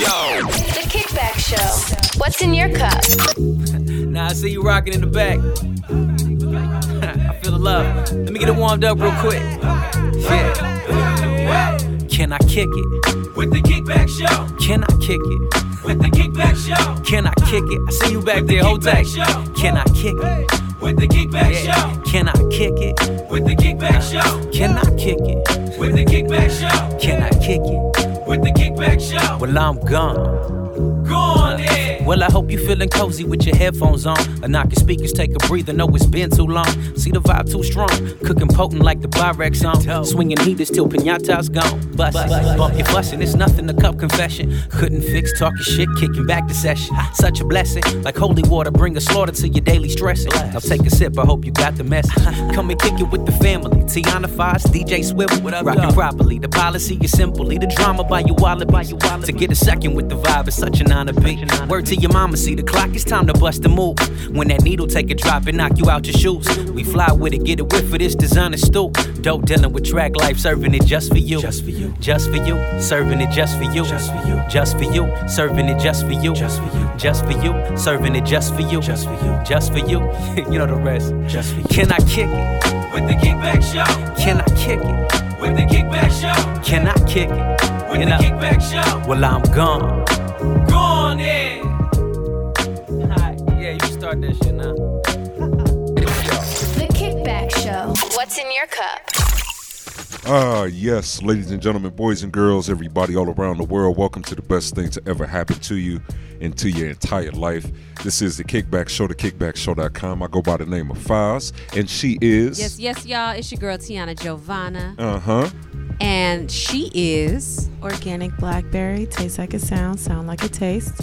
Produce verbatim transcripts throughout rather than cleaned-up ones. Yo. The Kickback Show. What's in your cup? Now I see you rocking in the back. I feel the love. Let me get it warmed up real quick. Yeah. Can I kick it? With the Kickback Show. Can I kick it? With the Kickback Show. Can I kick it? I see you back there, hold tight. Can I kick it? With the Kickback Show. Can I kick it? With the Kickback Show. Can I kick it? With the Kickback Show. Can I kick it? With the Kickback Show. Well, I'm gone. Gone, yeah. Well, I hope you feeling cozy with your headphones on. Or knock your speakers, take a breather. No, it's been too long. See the vibe too strong. Cooking potent like the Pyrex on. Swinging heaters till pinata's gone. Bust, bump your bussin'. It's nothing to cup confession. Couldn't fix talking shit, kicking back the session. Such a blessing. Like holy water, bring a slaughter to your daily stressing. Now take a sip, I hope you got the message. Come and kick it with the family. Tiana, Faz, D J Swivel. Rockin' properly. The policy is simply the drama by your wallet. By your wallet. To get a second with the vibe is such an honor. Word to your mama, see the clock, it's time to bust a move. When that needle take a drop and knock you out your shoes. We fly with it, get a whiff for this designer stoop. Dope dealing with track life, serving it just for you. Just for you, just for you, serving it just for you. Just for you, just for you, serving it just for you. Just for you, just for you, serving it just for you. Just for you, just for you, you know the rest. Just for you. Can I kick it with the Kickback Show? Can I kick it with the Kickback Show? Can I kick it with the Kickback Show? Well, I'm gone. Gone, yeah. Alright, yeah, you start that shit now. The Kickback Show. What's in your cup? Ah, uh, yes, ladies and gentlemen, boys and girls, everybody all around the world, welcome to the best thing to ever happen to you and to your entire life. This is the Kickback Show, the Kickback Show dot com. I go by the name of Faz, and she is... Yes, yes, y'all, it's your girl, Tiana Giovanna. Uh-huh. And she is... Organic Blackberry, tastes like it sounds, sound like it tastes.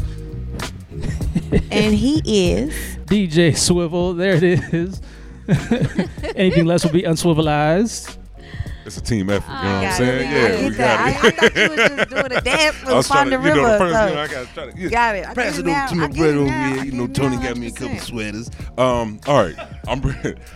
And he is... D J Swivel, there it is. Anything less will be unswivelized. It's a team effort, you know what I'm saying? It, yeah, we got it. I, I thought you were just doing a dance for Fonda to, River. You know, the first so. thing I got to try to... Yeah. Got it. I pass it over to my brother over here. You know, Tony got me a couple sweaters. Um, all right. I'm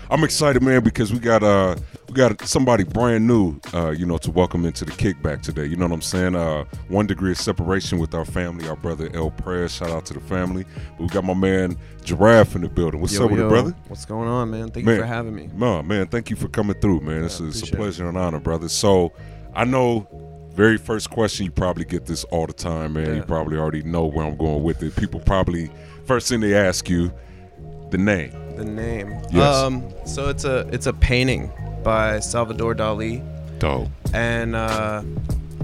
I'm excited, man, because we got uh we got somebody brand new, uh, you know, to welcome into the Kickback today. You know what I'm saying? Uh, one degree of separation with our family, our brother El Prez. Shout out to the family. But we got my man Giraph in the building. What's yo, up yo. with it, brother? What's going on, man? Thank man, you for having me. No, man, thank you for coming through, man. Yeah, it's, it's a pleasure and honor, brother. So I know very first question, you probably get this all the time, man. Yeah. You probably already know where I'm going with it. People probably, first thing they ask you, the name. The name. Yes. Um, so it's a it's a painting by Salvador Dali. Dope. And uh,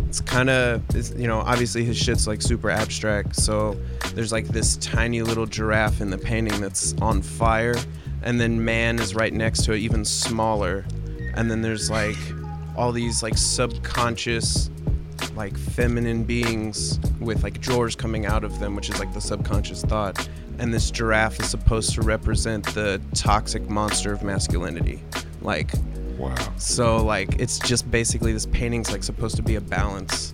it's kind of, you know, obviously his shit's like super abstract. So there's like this tiny little giraffe in the painting that's on fire. And then man is right next to it, even smaller. And then there's like all these like subconscious, like feminine beings with like drawers coming out of them, which is like the subconscious thought. And this giraffe is supposed to represent the toxic monster of masculinity. Like, wow. So like, it's just basically this painting's like supposed to be a balance,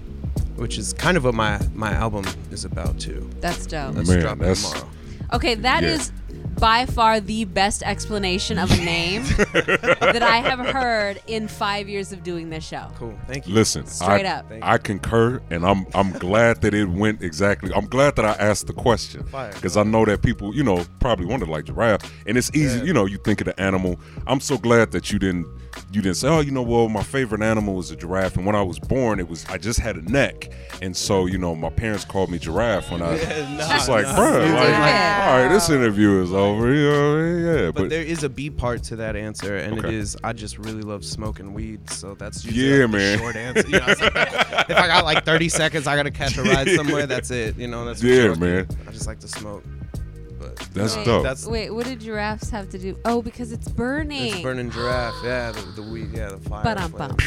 which is kind of what my, my album is about too. That's dope. That's Man, dropping that's, tomorrow. Okay, that yeah. is by far the best explanation of a name that I have heard in five years of doing this show. Cool, thank you. Listen, straight I, up, I concur, and I'm I'm glad that it went exactly. I'm glad that I asked the question because I know that people, you know, probably wonder like giraffe, and it's easy, yeah. you know, you think of the animal. I'm so glad that you didn't you didn't say, oh, you know, well, my favorite animal is a giraffe, and when I was born, it was I just had a neck, and so you know, my parents called me giraffe when I was yeah, no, just like, no. bro, like, yeah. all right, this interview is over. Yeah, but, but there is a B part to that answer, and okay. it is I just really love smoking weed, so that's usually yeah, like man. the short answer. You know, I like, if I got like thirty seconds, I gotta catch a ride somewhere. That's it. You know, that's yeah, man. I just like to smoke. But that's wait, dope. That's, wait, what do giraffes have to do? Oh, because it's burning. It's burning giraffe. Yeah, the, the weed. Yeah, the fire. But I'm bummed.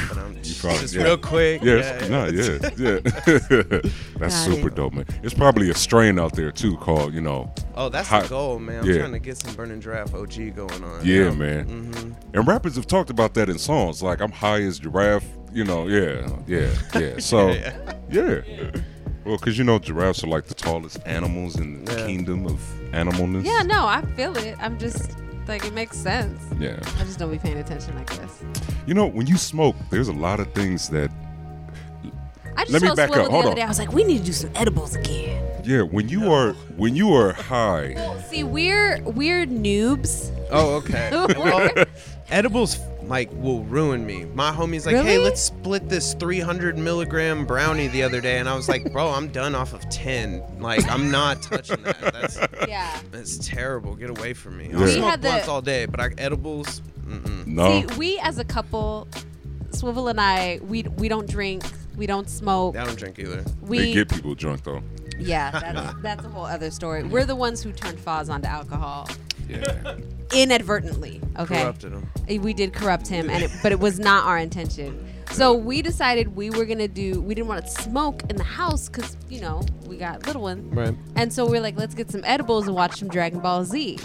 Just yeah. real quick. Yes. Yeah, nah, yeah, yeah. That's Got super it. dope, man. It's probably a strain out there too called, you know. Oh, that's hot, the goal, man. I'm yeah. trying to get some burning giraffe O G going on. Yeah, now. man. Mm-hmm. And rappers have talked about that in songs. Like I'm high as giraffe. You know. Yeah. Yeah. Yeah. So. yeah. yeah. yeah. Well, because, you know, giraffes are like the tallest animals in the yeah. kingdom of animalness. Yeah, no, I feel it. I'm just, yeah. like, it makes sense. Yeah. I just don't be paying attention like this. You know, when you smoke, there's a lot of things that I just Let me back up. Hold on. Day, I was like, we need to do some edibles again. Yeah, when you are when you are high. Well, see, we're we're noobs. Oh, okay. Well, edibles like will ruin me. My homie's like, really? Hey, let's split this three hundred milligram brownie the other day, and I was like, bro, I'm done off of ten. Like, I'm not touching that. That's yeah. That's terrible. Get away from me. Yeah. I smoke blunts the- all day, but I, edibles. Mm-mm. No. See, we as a couple, Swivel and I, we we don't drink, we don't smoke. I don't drink either. We they get people drunk though. Yeah, that's that's a whole other story. We're the ones who turned Faz onto alcohol. Yeah. Inadvertently, okay. Corrupted him. We did corrupt him, and it, but it was not our intention. So we decided we were gonna do. We didn't want to smoke in the house because you know we got little one. Right. And so we're like, let's get some edibles and watch some Dragon Ball Z.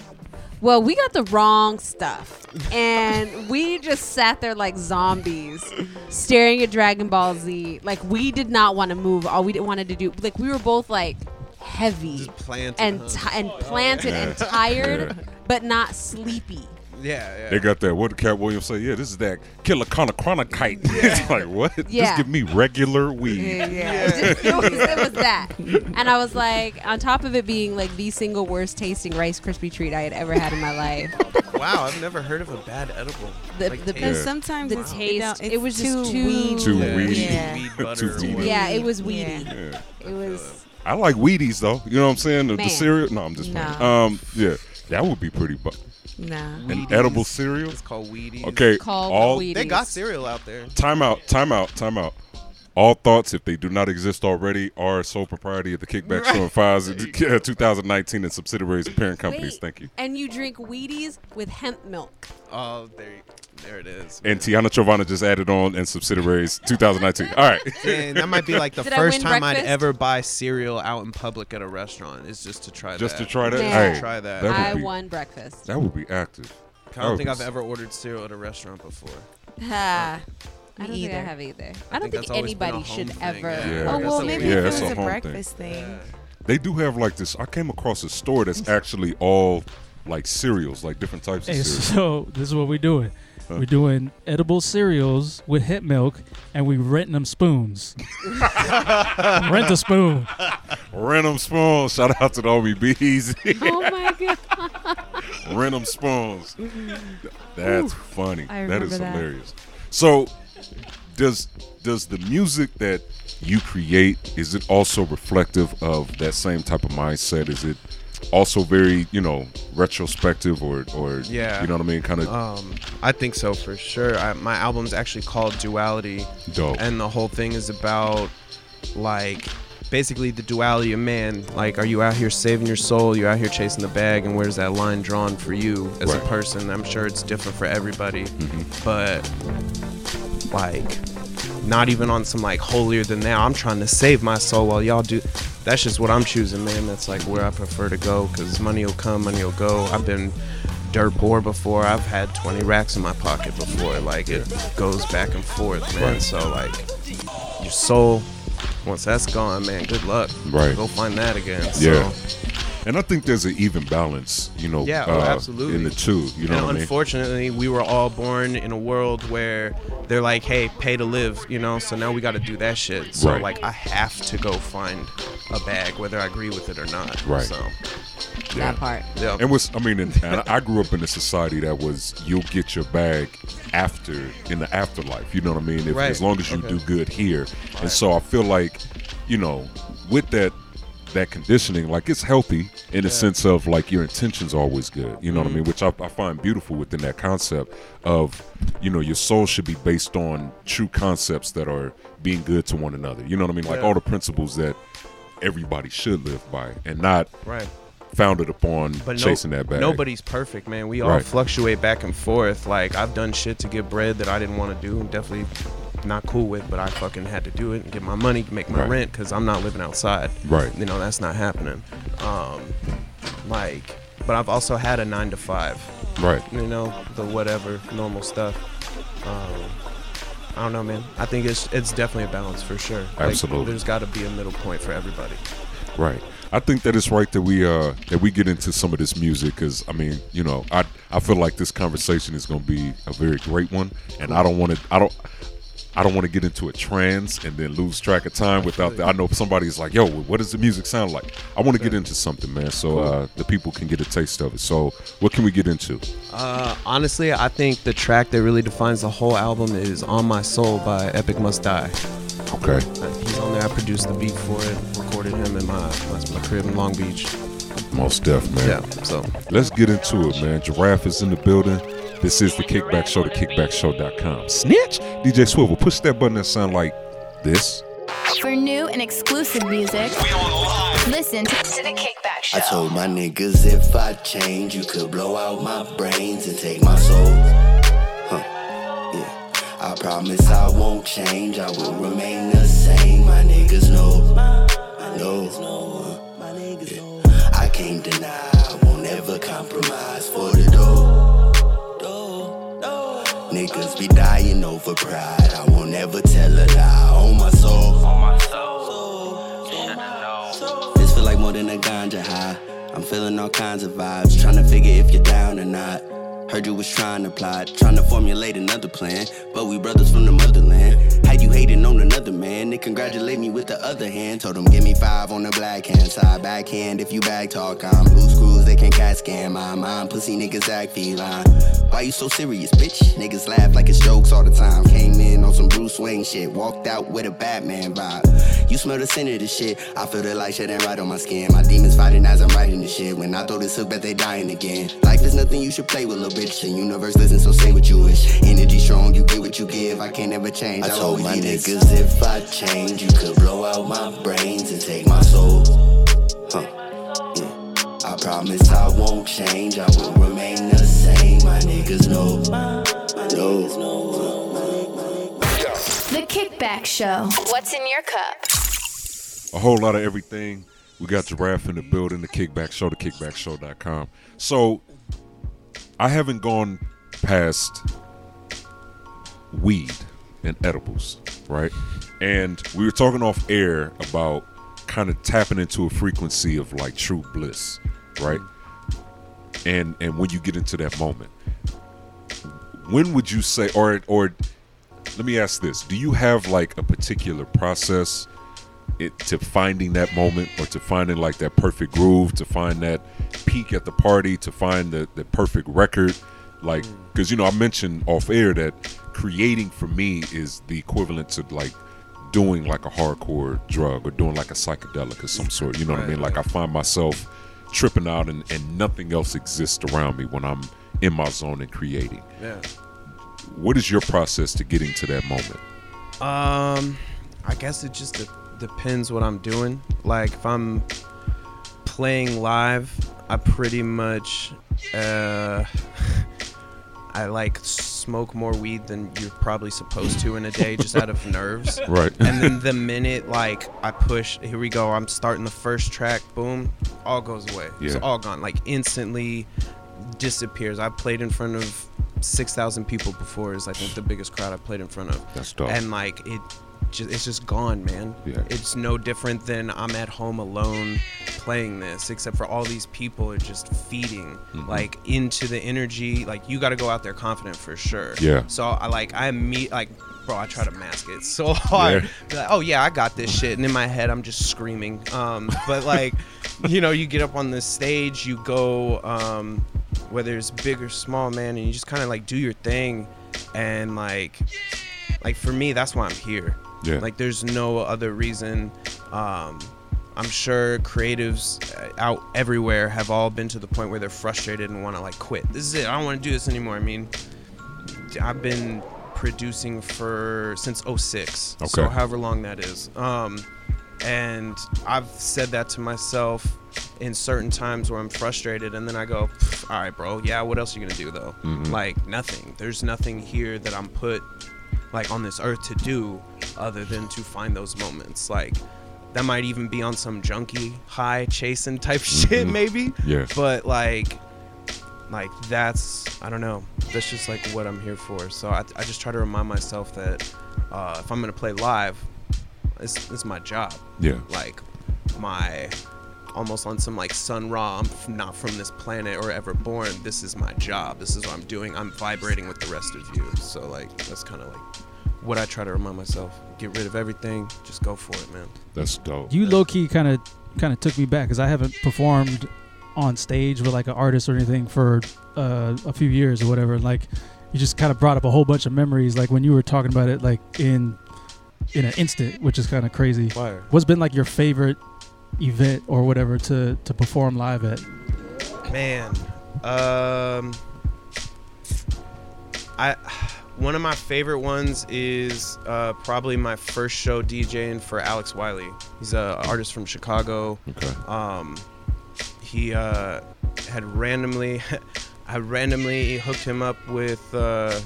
Well, we got the wrong stuff, and we just sat there like zombies, staring at Dragon Ball Z. Like, we did not want to move. All we wanted to do, like, we were both like heavy and t- and planted yeah. and tired, yeah. but not sleepy. Yeah, yeah. They got that. What did Cat Williams say? Yeah, this is that Killer Chronicite. Yeah. It's like, what? Yeah. Just give me regular weed. Yeah, yeah. yeah. Just, it, was, it was that. And I was like, on top of it being like the single worst tasting Rice Krispie treat I had ever had in my life. Wow, I've never heard of a bad edible. The, like the, and sometimes wow. the taste, it, it was too just too weed. Too weedy. Yeah. Weed butter too weedy. Yeah, it was weedy. Yeah. Yeah. It was. I like Wheaties, though. You know what I'm saying? The, the cereal. No, I'm just no. playing. Um, yeah, that would be pretty bu- Nah. An Wheaties. Edible cereal? It's called Wheaties. Okay. It's called all, Wheaties. They got cereal out there. Time out, time out, time out. All thoughts, if they do not exist already, are sole propriety of the Kickback right. Show and Faz uh, two thousand nineteen and subsidiaries of parent companies. Wait, thank you. And you drink Wheaties with hemp milk. Oh, there you go. There it is. Man. And Tiana Giovanna just added on in subsidiaries two thousand nineteen. All right. Dang, that might be like the Did first time breakfast? I'd ever buy cereal out in public at a restaurant is just to try just that. Just to try that? Yeah. Hey, try that. that I be, won breakfast. That would be active. I don't think I've s- ever ordered cereal at a restaurant before. Ha. Uh, I don't either. think I have either. I, I don't think, think anybody should thing. ever. Yeah. Oh, well, maybe yeah, if it was a breakfast thing. thing. Yeah. They do have like this. I came across a store that's actually all like cereals, like different types hey, of cereals. So this is what we're doing. We're doing edible cereals with hemp milk, and we renting them spoons. Rent a spoon. Rent them spoons. Shout out to the O D B. Oh, my God. Rent them spoons. That's Ooh, funny. That is that. hilarious. So does does the music that you create, is it also reflective of that same type of mindset? Is it also very, you know, retrospective or, or yeah. you know what I mean? Kind of. Um, I think so for sure. I, my album's actually called Duality. Dope. And the whole thing is about, like, basically the duality of man. Like, are you out here saving your soul? You're out here chasing the bag, and where's that line drawn for you as right. a person? I'm sure it's different for everybody, mm-hmm. but, like, not even on some, like, holier than thou. I'm trying to save my soul while y'all do. That's just what I'm choosing, man. That's, like, where I prefer to go, because money will come, money will go. I've been dirt poor before. I've had twenty racks in my pocket before. Like, it goes back and forth, man. So, like, your soul, once that's gone, man, good luck. Right. Go find that again. Yeah. So. And I think there's an even balance, you know, yeah, oh, uh, absolutely. in the two. You know, and what unfortunately, I mean? we were all born in a world where they're like, "Hey, pay to live," you know. So now we got to do that shit. So right. like, I have to go find a bag, whether I agree with it or not. Right. So yeah. that part. Yeah. And was I mean, and, and I grew up in a society that was you'll get your bag after in the afterlife. You know what I mean? If, right. As long as you okay. do good here. Right. And so I feel like, you know, with that. that conditioning, like, it's healthy in the yeah. sense of, like, your intentions are always good, you know mm-hmm. what I mean, which I, I find beautiful within that concept of, you know, your soul should be based on true concepts that are being good to one another, you know what I mean, like yeah. all the principles that everybody should live by and not right. founded upon but chasing no, that bag. Nobody's perfect, man. We all right. fluctuate back and forth. Like, I've done shit to get bread that I didn't want to do, and definitely not cool with, but I fucking had to do it and get my money, make my right. rent, because I'm not living outside. Right. You know, that's not happening. Um, like, but I've also had a nine to five. Right. You know, the whatever, normal stuff. Um, I don't know, man. I think it's it's definitely a balance for sure. Absolutely. Like, there's got to be a middle point for everybody. Right. I think that it's right that we uh that we get into some of this music, because I mean, you know, I I feel like this conversation is going to be a very great one, and I don't want to I don't. I don't want to get into a trance and then lose track of time without that. I know somebody's like, yo, what does the music sound like? I want to get into something, man, so uh, the people can get a taste of it. So what can we get into? Uh, honestly, I think the track that really defines the whole album is On My Soul by Epic Must Die. Okay. He's on there. I produced the beat for it, recorded him in my, my, my crib in Long Beach. Most def, man. Yeah, so. Let's get into it, man. Giraph is in the building. This is the Kickback Show, the Kickback Show dot com. Snitch! D J Swivel, push that button that sound like this. For new and exclusive music, we online. Listen to, to the Kickback Show. I told my niggas if I change, you could blow out my brains and take my soul. Huh. Yeah. I promise I won't change, I will remain the same. My niggas know. I know. My niggas know. I can't deny, I won't ever compromise for the dough. Niggas be dying over pride. I won't ever tell a lie. On my soul. On my soul. This feel like more than a ganja high. I'm feeling all kinds of vibes. Trying to figure if you're down or not. Heard you was trying to plot. Trying to formulate another plan. But we brothers from the motherland. How you hating on another man? They congratulate me with the other hand. Told them give me five on the black hand side. Backhand if you back talk. I'm loose screws. They can't cat scan my mind. Pussy niggas act feline. Why you so serious, bitch? Niggas laugh like it's jokes all the time. Came in on some Bruce Wayne shit. Walked out with a Batman vibe. You smell the scent of this shit. I feel the light shedding right on my skin. My demons fighting as I'm writing this shit. When I throw this hook, bet they dying again. Life is nothing you should play with, little bitch. The universe listen, so say what you wish. Energy strong, you get what you give. I can't ever change. I, I told my niggas this. If I change, you could blow out my brains and take my soul. Huh. I promise I won't change, I will remain the same. My niggas know, my niggas know. The Kickback Show. What's in your cup? A whole lot of everything. We got Giraph in the building, the Kickback Show, the Kickback Show dot com. So, I haven't gone past weed and edibles, right? And we were talking off air about kind of tapping into a frequency of like true bliss, right? And and when you get into that moment, when would you say, or or let me ask this, do you have like a particular process it, to finding that moment, or to finding like that perfect groove, to find that peak at the party, to find the, the perfect record? Like, because, you know, I mentioned off air that creating for me is the equivalent to like doing like a hardcore drug or doing like a psychedelic of some sort, you know what right, I mean? Like, I find myself tripping out and, and nothing else exists around me when I'm in my zone and creating. Yeah. What is your process to getting to that moment? Um, I guess it just de- depends what I'm doing. Like, if I'm playing live, I pretty much, uh, I like smoke more weed than you're probably supposed to in a day, just out of nerves. Right. And then the minute like I push, here we go, I'm starting the first track, boom, all goes away. Yeah. It's all gone, like instantly disappears. I played in front of six thousand people before, is I think the biggest crowd I played in front of. That's dope. And like it just, it's just gone, man. Yeah. It's no different than I'm at home alone playing this, except for all these people are just feeding mm-hmm. like into the energy. Like, you got to go out there confident for sure. Yeah. So I like I meet like bro, I try to mask it so hard. Yeah. Be like, oh yeah, I got this shit, and in my head I'm just screaming. Um, but like, you know, you get up on this stage, you go, um, whether it's big or small, man, and you just kind of like do your thing, and like, like for me, that's why I'm here. Yeah. Like, there's no other reason. Um, I'm sure creatives out everywhere have all been to the point where they're frustrated and want to like quit. This is it. I don't want to do this anymore. I mean, I've been producing for since oh six, okay. So however long that is. Um, and I've said that to myself in certain times where I'm frustrated, and then I go, all right, bro. Yeah. What else are you going to do though? Mm-hmm. Like, nothing. There's nothing here that I'm put like on this earth to do other than to find those moments. Like, that might even be on some junkie high chasing type shit, mm-hmm. maybe. Yeah. But like, like that's, I don't know, that's just like what I'm here for. So I, I just try to remind myself that uh, if I'm gonna play live, it's, it's my job. Yeah. Like, my, almost on some like Sun Ra, I'm f- not from this planet or ever born. This is my job. This is what I'm doing. I'm vibrating with the rest of you. So like, that's kind of like what I try to remind myself. Get rid of everything. Just go for it, man. That's dope. You low-key kind of kind of took me back because I haven't performed on stage with like an artist or anything for uh, a few years or whatever. And, like, you just kind of brought up a whole bunch of memories, like when you were talking about it, like in in an instant, which is kind of crazy. Fire. What's been like your favorite event or whatever to to perform live at? Man, um, I one of my favorite ones is uh, probably my first show DJing for Alex Wiley. He's an artist from Chicago. Okay. Um, he uh, had randomly. I randomly hooked him up with uh,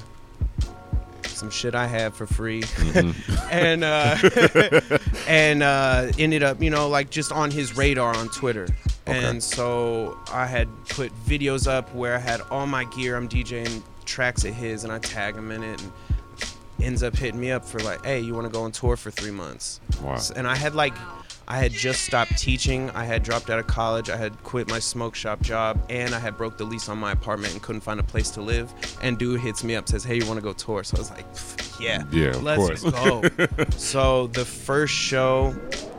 some shit I had for free, mm-hmm. and uh, and uh, ended up, you know, like just on his radar on Twitter. Okay. And so I had put videos up where I had all my gear. I'm DJing tracks of his, and I tag him in it, and ends up hitting me up for like, hey, you want to go on tour for three months? Wow. So, and I had like. I had just stopped teaching, I had dropped out of college, I had quit my smoke shop job, and I had broke the lease on my apartment and couldn't find a place to live. And dude hits me up, says, hey, you want to go tour? So I was like, yeah, yeah let's go. So the first show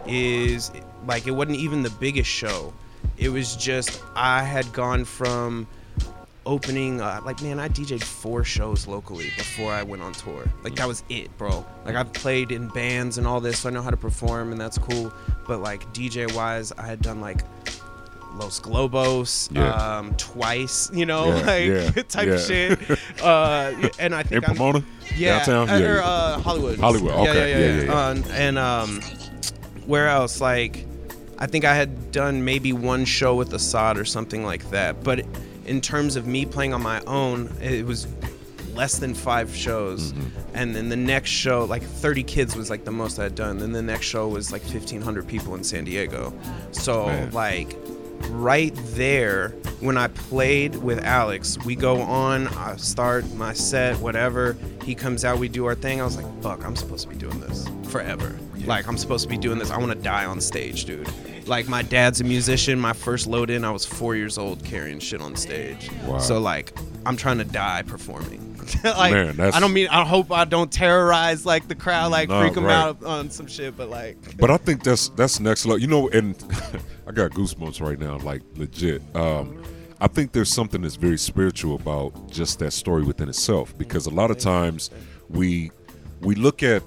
is, like, it wasn't even the biggest show. It was just, I had gone from opening, uh, like, man, I DJed four shows locally before I went on tour. Like, that was it, bro. Like, I've played in bands and all this, so I know how to perform, and that's cool. But, like, D J-wise, I had done, like, Los Globos yeah. um, twice, you know, yeah, like, yeah, type yeah. of shit. Uh, and I think in I'm, Pomona? Yeah. Downtown? Uh, yeah. Or uh, Hollywood. Hollywood, okay. Yeah, yeah, yeah. yeah, yeah, yeah. Um, and um, where else? Like, I think I had done maybe one show with Assad or something like that. But... It, in terms of me playing on my own, it was less than five shows. Mm-hmm. And then the next show, like thirty kids was like the most I had done. Then the next show was like fifteen hundred people in San Diego. So Man. like right there, when I played with Alex, we go on, I start my set, whatever. He comes out, we do our thing. I was like, fuck, I'm supposed to be doing this forever. Yeah. Like, I'm supposed to be doing this. I want to die on stage, dude. Like, my dad's a musician. My first load in, I was four years old carrying shit on stage. Wow. So, like, I'm trying to die performing. Like, man, that's... I don't mean, I hope I don't terrorize, like, the crowd, like, nah, freak them right. out on some shit, but, like. But I think that's that's next level. You know, and I got goosebumps right now, like, legit. Um, I think there's something that's very spiritual about just that story within itself, because a lot of times we we look at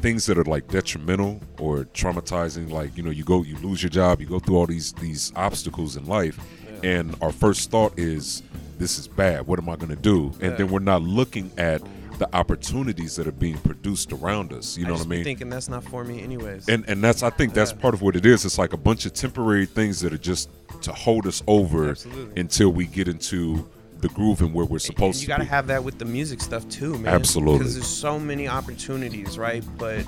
things that are like detrimental or traumatizing, like, you know, you go, you lose your job, you go through all these these obstacles in life, yeah. and our first thought is, this is bad, what am I gonna do? And yeah. then we're not looking at the opportunities that are being produced around us, you know I just what I mean? I'm thinking that's not for me anyways. And and that's, I think that's yeah. part of what it is. It's like a bunch of temporary things that are just to hold us over Absolutely. until we get into the groove and where we're supposed to be. You gotta have that with the music stuff too, man. Absolutely. Because there's so many opportunities, right? But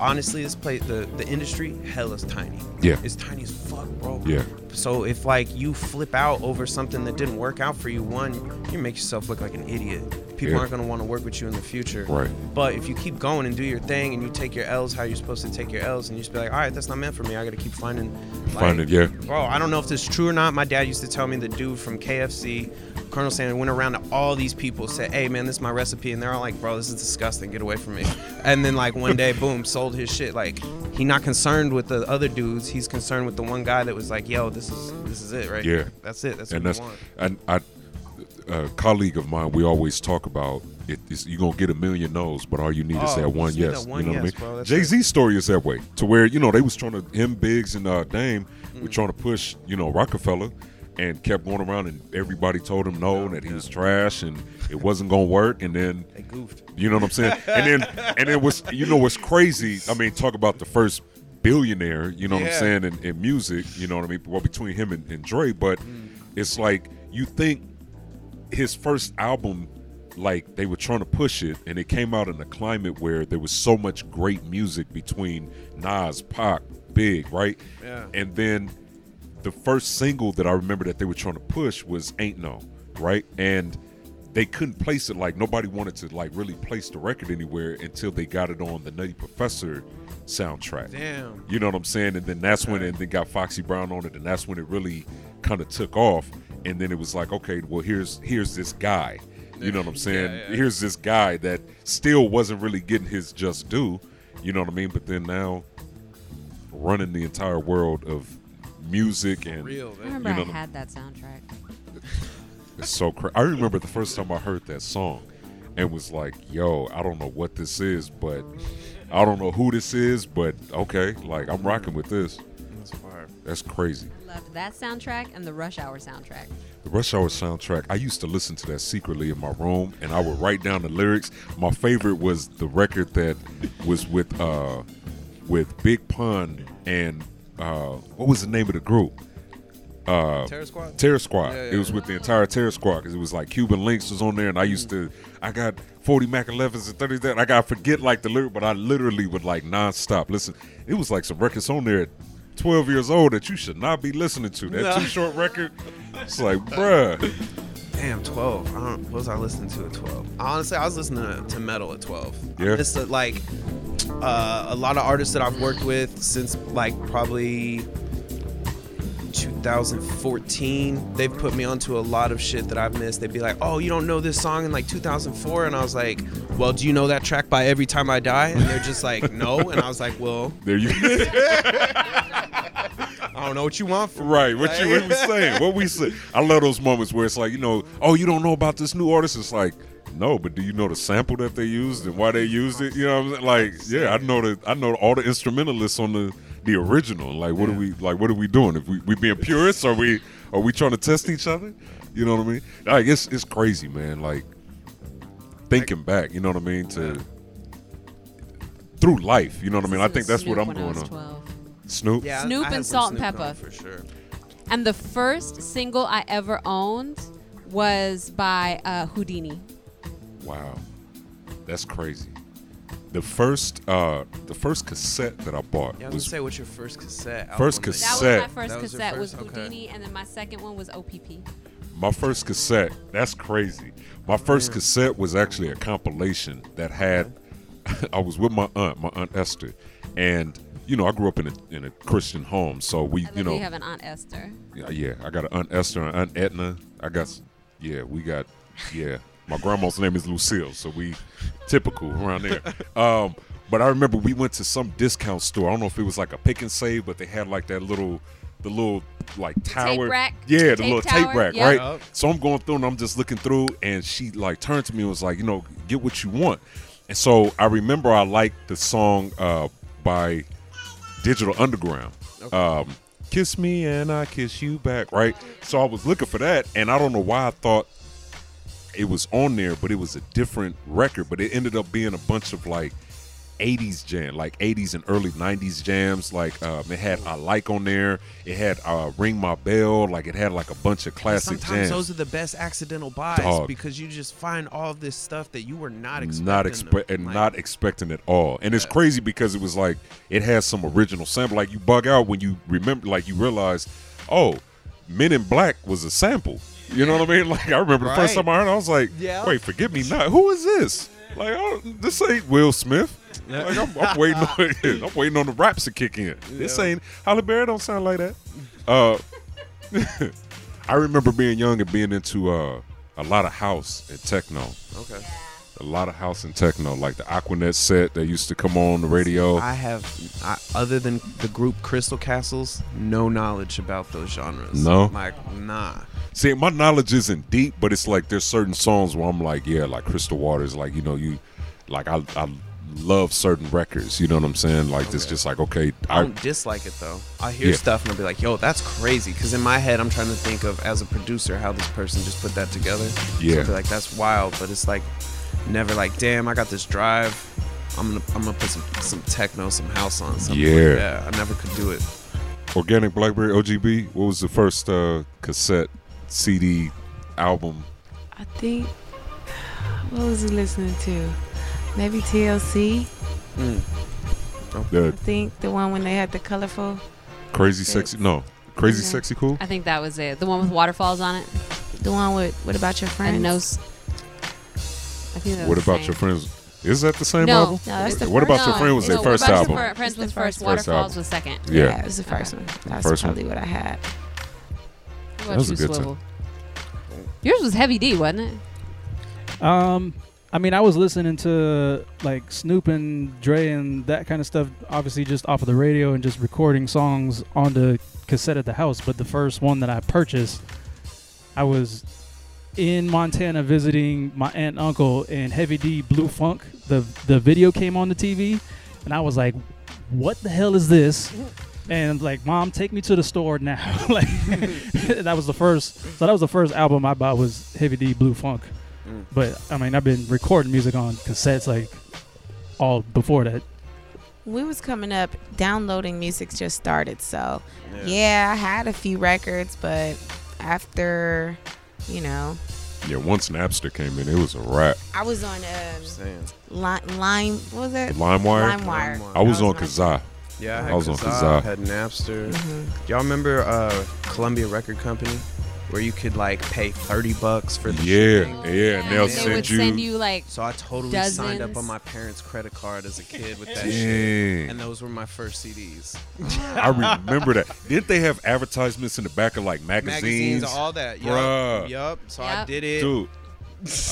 honestly, this play the, the industry, hell is tiny. Yeah. It's tiny as fuck, bro. Yeah. So if like you flip out over something that didn't work out for you, one, you make yourself look like an idiot. People yeah. aren't gonna want to work with you in the future. Right. But if you keep going and do your thing and you take your L's how you're supposed to take your L's, and you just be like, all right, that's not meant for me. I gotta keep finding like, finding, yeah. Bro, I don't know if this is true or not. My dad used to tell me the dude from K F C, Colonel Sanders, went around to all these people, said, hey man, this is my recipe, and they're all like, bro, this is disgusting, get away from me. And then like one day, boom, sold his shit. Like, he not concerned with the other dudes, he's concerned with the one guy that was like, yo, this is this is it right yeah here. That's it, that's and what that's, want. And I, a colleague of mine, we always talk about it, is you're gonna get a million no's, but all you need oh, is that one yes. That one you know yes, what I mean? Bro, Jay-Z's right. story is that way, to where, you know, they was trying to, him, Biggs and uh, Dame mm. were trying to push, you know, Rockefeller, and kept going around, and everybody told him no, no and that yeah. he was trash and it wasn't gonna work, and then they goofed. You know what I'm saying? And then and it was, you know what's crazy, I mean, talk about the first billionaire, you know yeah. what I'm saying, in, in music, you know what I mean? Well, between him and, and Dre, but mm. it's like, you think his first album, like, they were trying to push it, and it came out in a climate where there was so much great music between Nas, Pac, Big, right? Yeah. And then the first single that I remember that they were trying to push was Ain't No, right? And they couldn't place it, like, nobody wanted to, like, really place the record anywhere until they got it on the Nutty Professor soundtrack. Damn. You know what I'm saying? And then that's when, and they got Foxy Brown on it, and that's when it really kind of took off. And then it was like, okay, well, here's here's this guy You know what I'm saying? Yeah, yeah. Here's this guy that still wasn't really getting his just due. You know what I mean? But then now running the entire world of music. And real, I remember you know I had that soundtrack. It's so crazy. I remember the first time I heard that song and was like, yo, I don't know what this is, but I don't know who this is, but okay, like I'm rocking with this. That's fire. That's crazy. Loved that soundtrack and the Rush Hour soundtrack. The Rush Hour soundtrack, I used to listen to that secretly in my room, and I would write down the lyrics. My favorite was the record that was with uh, with Big Pun and uh, what was the name of the group? Uh, Terror Squad? Terror Squad. Yeah, yeah. It was with the entire Terror Squad because it was like Cuban Links was on there, and I used to, I got forty Mac elevens and thirty that. Like, I forget like the lyric, but I literally would like nonstop listen. It was like some records on there at twelve years old that you should not be listening to. That no. Too Short record. It's like, bruh. Damn, twelve. I don't, what was I listening to at twelve? Honestly, I was listening to, to metal at twelve. Yeah. It's like uh, a lot of artists that I've worked with since like probably two thousand fourteen. They've put me onto a lot of shit that I've missed. They'd be like, oh, you don't know this song in like two thousand four? And I was like, well, do you know that track by Every Time I Die? And they're just like, no. And I was like, well, there you go. I don't know what you want from right. What you what we saying? What we say? I love those moments where it's like, you know, oh, you don't know about this new artist. It's like, no, but do you know the sample that they used and why they used it? You know what I'm saying? Like, yeah, I know the I know all the instrumentalists on the the original. Like, what yeah. are we like? What are we doing? If we we being purists, are we are we trying to test each other? You know what I mean? Like, it's it's crazy, man. Like thinking back, you know what I mean? To through life, you know what I mean? I think that's what I'm going on. Snoop, yeah, Snoop and Salt and Pepper, for sure. And the first single I ever owned was by uh, Whodini. Wow, that's crazy. The first, uh, the first cassette that I bought. Yeah, I was, was gonna say, what's your first cassette? First cassette. That was my first that cassette was, first? was Whodini, okay. And then my second one was O P P. My first cassette. That's crazy. My first mm. cassette was actually a compilation that had. I was with my aunt, my aunt Esther, and. You know, I grew up in a in a Christian home, so we, I you know. You have an Aunt Esther. Yeah, yeah, I got an Aunt Esther and Aunt Edna. I got, yeah, we got, yeah. My grandma's name is Lucille, so we typical around there. Um, but I remember we went to some discount store. I don't know if it was like a Pick and Save, but they had like that little, the little like tower. Tape rack. Yeah, the tape little tower. tape rack, yep. right? Yep. So I'm going through and I'm just looking through, and she like turned to me and was like, you know, get what you want. And so I remember I liked the song uh, by Digital Underground, okay. um, Kiss Me and I Kiss You Back, right? So I was looking for that, and I don't know why I thought it was on there, but it was a different record, but it ended up being a bunch of like eighties jam, like eighties and early nineties jams. Like um, it had I Like on there, it had uh, Ring My Bell, like it had like a bunch of classic sometimes jams. Sometimes those are the best accidental buys Dog. because you just find all of this stuff that you were not expecting. Not expe- and like, not expecting at all. And yeah. It's crazy because it was like, it has some original sample. Like you bug out when you remember, like you realize, oh, Men in Black was a sample. You know what I mean? Like I remember right. the first time I heard it, I was like, yeah. wait, Forgive Me Not. Who is this? Like, oh, this ain't Will Smith. Like, I'm, I'm waiting on I'm waiting on the raps to kick in. Yeah. This ain't Halle Berry. Don't sound like that. Uh, I remember being young and being into uh, a lot of house and techno. Okay. A lot of house and techno, like the Aquanet set that used to come on the radio. I have, I, other than the group Crystal Castles, no knowledge about those genres. No? Like, nah. See, my knowledge isn't deep, but it's like there's certain songs where I'm like, yeah, like Crystal Waters, like, you know, you, like, I I love certain records, you know what I'm saying? Like, okay. It's just like, okay. I, I don't dislike it, though. I hear yeah. stuff and I'll be like, yo, that's crazy. Because in my head, I'm trying to think of, as a producer, how this person just put that together. Yeah. So I'll be like, that's wild, but it's like, never like, damn, I got this drive. I'm gonna, I'm gonna put some, some techno, some house on. Something yeah, like yeah. I never could do it. Organic Blackberry, O G B. What was the first uh, cassette, C D, album? I think. What was he listening to? Maybe T L C. Mm. Oh. I think the one when they had the colorful. Crazy sexy, no, crazy okay. sexy cool. I think that was it. The one with waterfalls on it. The one with What About Your Friends? And those. What About Your Friends? Is that the same no. album? No, that's the What first. About Your Friend was no, their first about album. Your Friends was first. Waterfalls was second. Yeah. yeah, it was the first one. That's first probably one. What I had. What that was a good Swivel? Time. Yours was Heavy D, wasn't it? Um, I mean, I was listening to like Snoop and Dre and that kind of stuff, obviously just off of the radio and just recording songs on the cassette at the house. But the first one that I purchased, I was in Montana visiting my aunt and uncle, and Heavy D Blue Funk, the the video came on the T V, and I was like, what the hell is this? And like, Mom, take me to the store now. Like, that was the first. So that was the first album I bought, was Heavy D Blue Funk. Mm. But I mean, I've been recording music on cassettes like all before that. We was coming up, downloading music just started, so yeah, yeah I had a few records, but after, you know. Yeah, once Napster came in, it was a wrap. I was on um, li- Lime. What was it? LimeWire. LimeWire. LimeWire. I was, was on Kazaa. Yeah, I had I was Kazaa, on Kazaa. Had Napster. Mm-hmm. Y'all remember uh, Columbia Record Company? Where you could like pay thirty bucks for the yeah, shipping. Yeah, yeah, and they'll send, would you, send you like so I totally dozens. signed up on my parents' credit card as a kid with that shit. And those were my first C Ds. I remember that. Didn't they have advertisements in the back of like magazines? Magazines, all that. Yup. Bruh. Yup. So yep. I did it. Dude.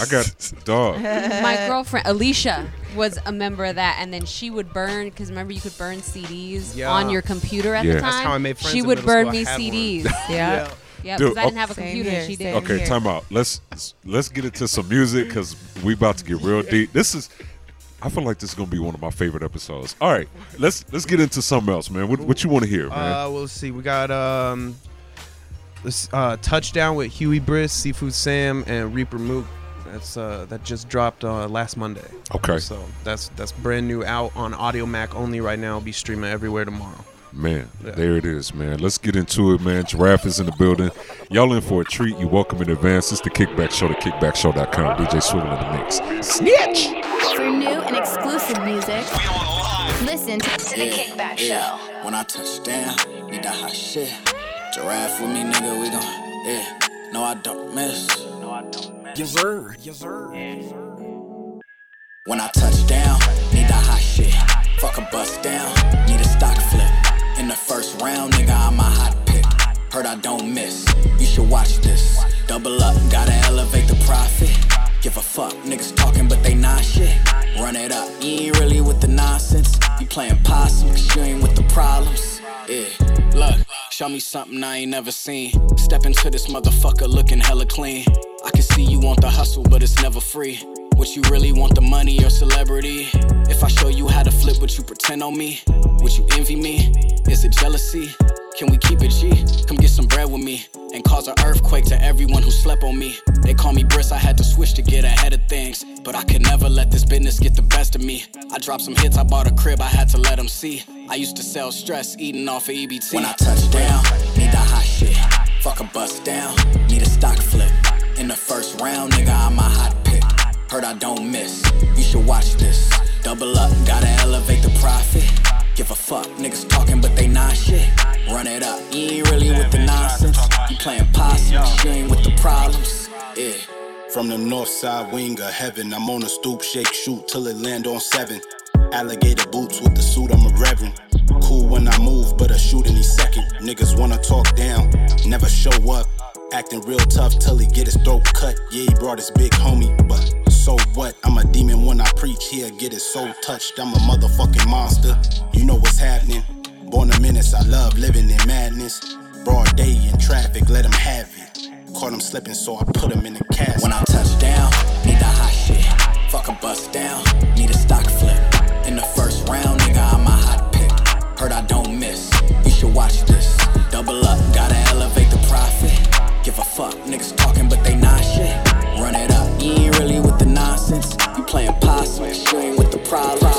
I got dog. My girlfriend Alicia was a member of that, and then she would burn, because remember you could burn C Ds yeah. on your computer at yeah. the time. That's how I made friends. She would burn me C Ds. Yeah. yeah. Yeah, because I didn't have a computer. Here, she did. Okay, here. time out. Let's let's get into some music, because we about to get real deep. This is, I feel like this is gonna be one of my favorite episodes. All right, let's let's get into something else, man. What, what you want to hear, man? Uh, we'll see. We got um, this uh, Touchdown with Huey Briss, Seafood Sam, and Reaper Mook. That's uh, that just dropped uh, last Monday. Okay. So that's that's brand new, out on Audio Mac only right now. It'll be streaming everywhere tomorrow. Man, yeah. There it is, man. Let's get into it, man. Giraph is in the building. Y'all in for a treat. You're welcome in advance. It's the Kickback Show, the Kickback Show dot com. D J Swivel in the mix. Snitch! For new and exclusive music, we on live. Listen to, to the yeah, Kickback yeah. Show. When I touch down, need that hot shit. Giraph with me, nigga, we gon' yeah. No, I don't miss. No, I don't miss. Yes, sir. Yes, sir. Yes, sir. When I touch down, need that hot shit. Fuck a bust down, need a stock flip. In the first round, nigga, I'm a hot pick. Heard I don't miss. You should watch this. Double up, gotta elevate the profit. Give a fuck, niggas talking, but they not shit. Run it up, you ain't really with the nonsense. You playing possum, cause you ain't with the problems. Yeah, look, show me something I ain't never seen. Step into this motherfucker looking hella clean. I can see you want the hustle, but it's never free. What you really want, the money or celebrity? If I show you how to flip, would you pretend on me? Would you envy me? Is it jealousy? Can we keep it G? Come get some bread with me and cause an earthquake to everyone who slept on me. They call me Briss, I had to switch to get ahead of things, but I could never let this business get the best of me. I dropped some hits, I bought a crib, I had to let them see. I used to sell stress, eating off of E B T. When I touch down, need that hot shit. Fuck a bust down, need a stock flip. In the first round, nigga, I'm a hot pick. Heard I don't miss, you should watch this. Double up, gotta elevate the profit. Give a fuck, niggas talking but they not shit. Run it up, you ain't really with the nonsense. You playing possum, you ain't with the problems. Yeah. From the north side wing of heaven, I'm on the stoop, shake, shoot till it land on seven. Alligator boots with the suit, I'm a reverend. Cool when I move, but I shoot any second. Niggas wanna talk down, never show up. Acting real tough till he get his throat cut. Yeah, he brought his big homie, but so what? I'm a demon when I preach. He'll get his soul touched. I'm a motherfucking monster. You know what's happening. Born a menace, I love living in madness. Broad day in traffic, let him have it. Caught him slipping, so I put him in the casket. When I touch down, need that hot shit. Fuck a bust down, need a stock flip. In the first round, nigga, I'm a hot pick. Heard I don't miss. You should watch this. Double up, gotta elevate the profit. Give a fuck, niggas talking but they not shit. Run it up, you ain't really with the nonsense. You playing possum, you ain't with the problems.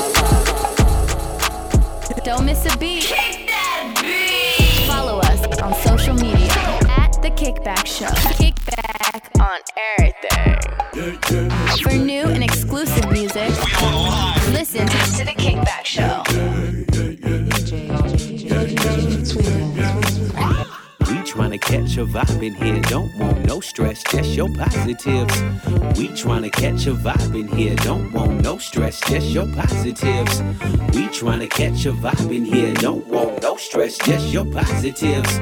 Don't miss a beat. Kick that beat. Follow us on social media at The Kickback Show. Kickback on everything. For new and exclusive music, listen to The Kickback Show. D J tryna catch a vibe in here, don't want no stress, just your positives. We tryna catch a vibe in here, don't want no stress, just your positives. We tryna catch a vibe in here, don't want no stress, just your positives.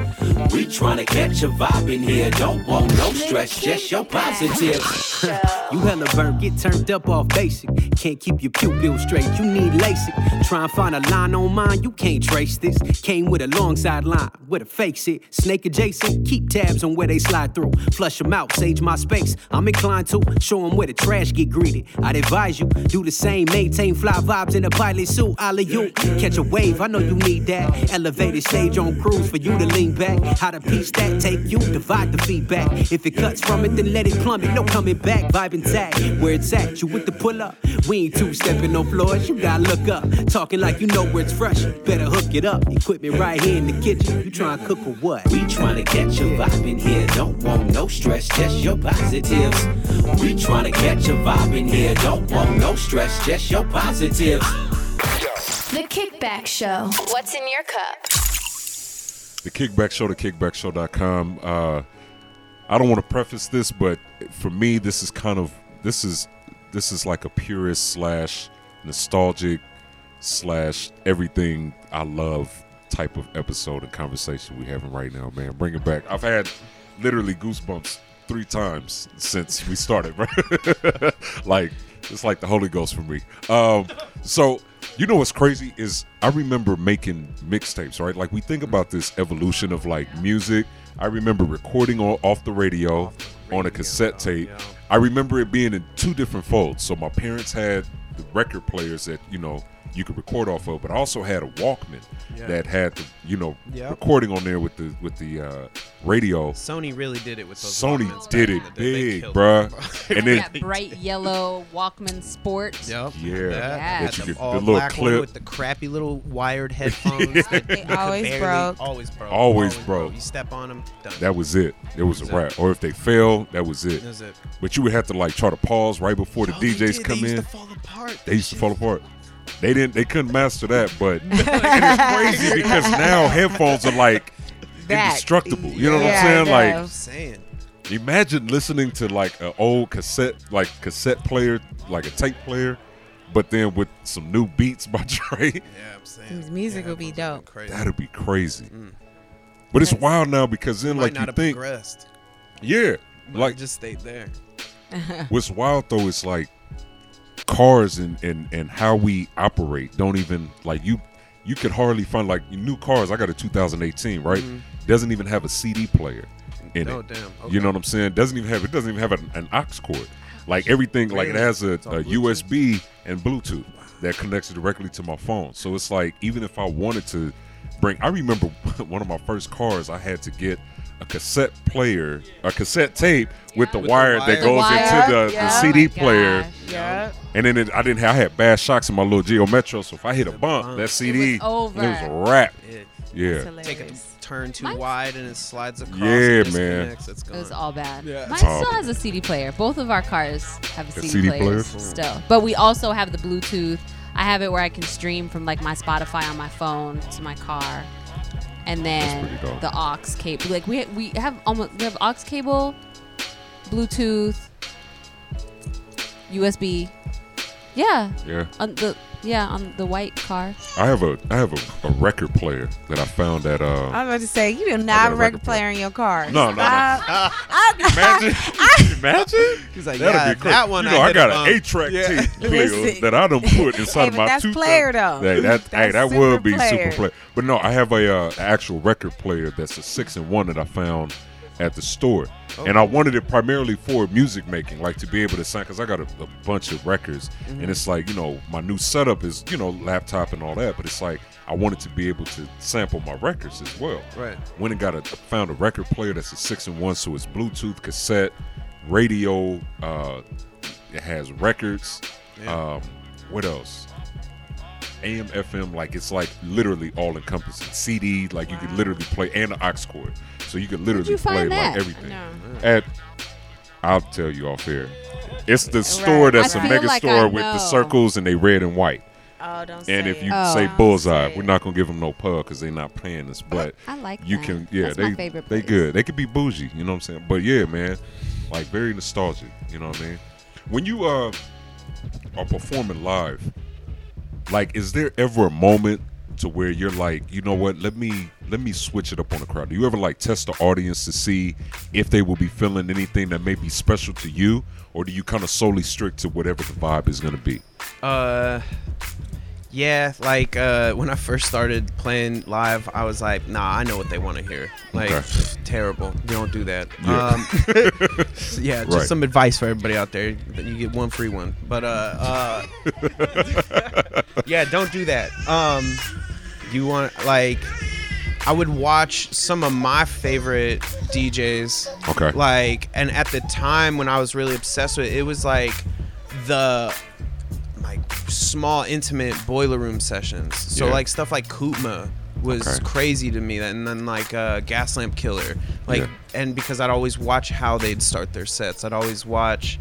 We tryna catch a vibe in here, don't want no stress, just your positives. You hella burnt, get turned up off basic. Can't keep your pupil straight, you need LASIK. Try and find a line on mine, you can't trace this. Came with a long sideline, where the fakes it. Snake adjacent, keep tabs on where they slide through. Flush them out, sage my space. I'm inclined to show them where the trash get greeted. I'd advise you, do the same, maintain fly vibes in a pilot suit. Alley-oop, catch a wave, I know you need that. Elevated stage on cruise for you to lean back. How to piece that, take you, divide the feedback. If it cuts from it, then let it plummet. No coming back, vibe intact. Where it's at, you with the pull up. We ain't two stepping on floors, you gotta look up. Talking like you know where it's fresh, better hook it up. Equipment right here in the kitchen, you trying to cook or what? We trying to catch your vibe in here, don't want no stress, just your positives. We trying to catch your vibe in here, don't want no stress, just your positives. The Kickback Show. What's in your cup? The Kickback Show, the Kickback Show dot com. Uh, I don't want to preface this, but for me, this is kind of, this is this is like a purist slash nostalgic slash everything I love type of episode and conversation we're having right now, man. Bring it back. I've had literally goosebumps three times since we started, right? Like, it's like the Holy Ghost for me. Um, so... You know what's crazy is I remember making mixtapes, right? Like, we think about this evolution of, like, music. I remember recording on, off the radio, off the radio on a cassette tape. Yeah. I remember it being in two different folds. So my parents had the record players that, you know, you could record off of, but I also had a Walkman yeah. that had, the, you know, yep. recording on there with the with the uh, radio. Sony really did it with those Sony Walkmans did it the big, bruh. And, and then that bright yellow Walkman Sport. Yep. Yeah. yeah. yeah. That you could, the, all the little black clip. One with the crappy little wired headphones. that, they always barely, broke. Always broke. Always, always broke. broke. You step on them, done. That was it. It was, was a wrap. Or if they fell, that was it. That was it. But you would have to, like, try to pause right before the oh, D Js come in. They used in. to fall apart. They used to fall apart. They didn't. They couldn't master that, but it's crazy because now headphones are like that, indestructible. You know yeah, what I'm saying? Like, I'm saying. Imagine listening to like an old cassette, like cassette player, like a tape player, but then with some new beats by Dre. Yeah, I'm saying. His music yeah, would be dope. That'd be crazy. Mm. But it's wild now because then, like, you think, progressed. yeah, might like just stayed there. What's wild though is like. Cars and, and, and how we operate don't even, like, you you could hardly find, like, new cars. I got a two thousand eighteen, right? Mm-hmm. Doesn't even have a C D player in oh, it. Damn. Okay. You know what I'm saying? Doesn't even have it doesn't even have an, an aux cord. Like, everything, really? Like, it has a, a U S B and Bluetooth that connects directly to my phone. So it's like, even if I wanted to bring, I remember one of my first cars, I had to get a cassette player, a cassette tape yeah. with, the, with wire the wire that goes the wire. into the, yeah. the C D oh player. Yeah. And then it, I didn't have, I had bad shocks in my little Geo Metro, so if I hit a bump, that C D, it was, over. It was a wrap. It, yeah. Take a turn too Mine's, wide and it slides across. Yeah, man. It was all bad. Yeah. Mine oh. still has a C D player. Both of our cars have a, a C D, C D player still. But we also have the Bluetooth. I have it where I can stream from, like, my Spotify on my phone to my car. And then the aux cable, like we we have almost we have aux cable, Bluetooth, U S B, yeah, yeah, on the yeah on the white car. I have a I have a, a record player that I found at. Uh, I was about to say you do not have a record player in your car. No, no, no. Uh, imagine, imagine. He's like, that'd yeah, be that one. You know, I, I got an eight track yeah. tape player that I don't put inside hey, of my. That's two player though. Hey, that that's hey, that would be player. super player. But no, I have a uh, actual record player that's a six in one that I found at the store, oh. and I wanted it primarily for music making, like to be able to sign, because I got a, a bunch of records, mm-hmm. and it's like, you know, my new setup is, you know, laptop and all that, but it's like I wanted to be able to sample my records as well. Right. Went and got a found a record player that's a six in one, so it's Bluetooth, cassette, radio. Uh, it has records. Yeah. Um, what else? A M, F M, like it's like literally all encompassing. C D, like wow. you could literally play, and the aux cord, so you could literally you play like everything. No. At, I'll tell you off air, it's the right. store that's I a mega like store with the circles and they red and white. Oh, don't say. And if you oh, say bullseye, say we're not gonna give them no pub because they're not paying us. But I like you that. can, yeah, that's they my favorite place. They good. They could be bougie, you know what I'm saying? But yeah, man, like very nostalgic. You know what I mean? When you uh, are performing live. Like, is there ever a moment to where you're like, you know what, let me let me switch it up on the crowd. Do you ever like test the audience to see if they will be feeling anything that may be special to you, or do you kind of solely stick to whatever the vibe is going to be? Uh, yeah, like uh, when I first started playing live, I was like, nah, I know what they want to hear. Like, okay. Terrible. You don't do that. Yeah, um, yeah just right. Some advice for everybody out there. You get one free one. But uh, uh, yeah, don't do that. Um, you want, like... I would watch some of my favorite D Js. Okay. Like, and at the time when I was really obsessed with it, it was like the like small, intimate boiler room sessions. So, yeah. like, stuff like Kootma was okay. crazy to me. And then, like, uh, Gas Lamp Killer. Like, yeah. And because I'd always watch how they'd start their sets, I'd always watch.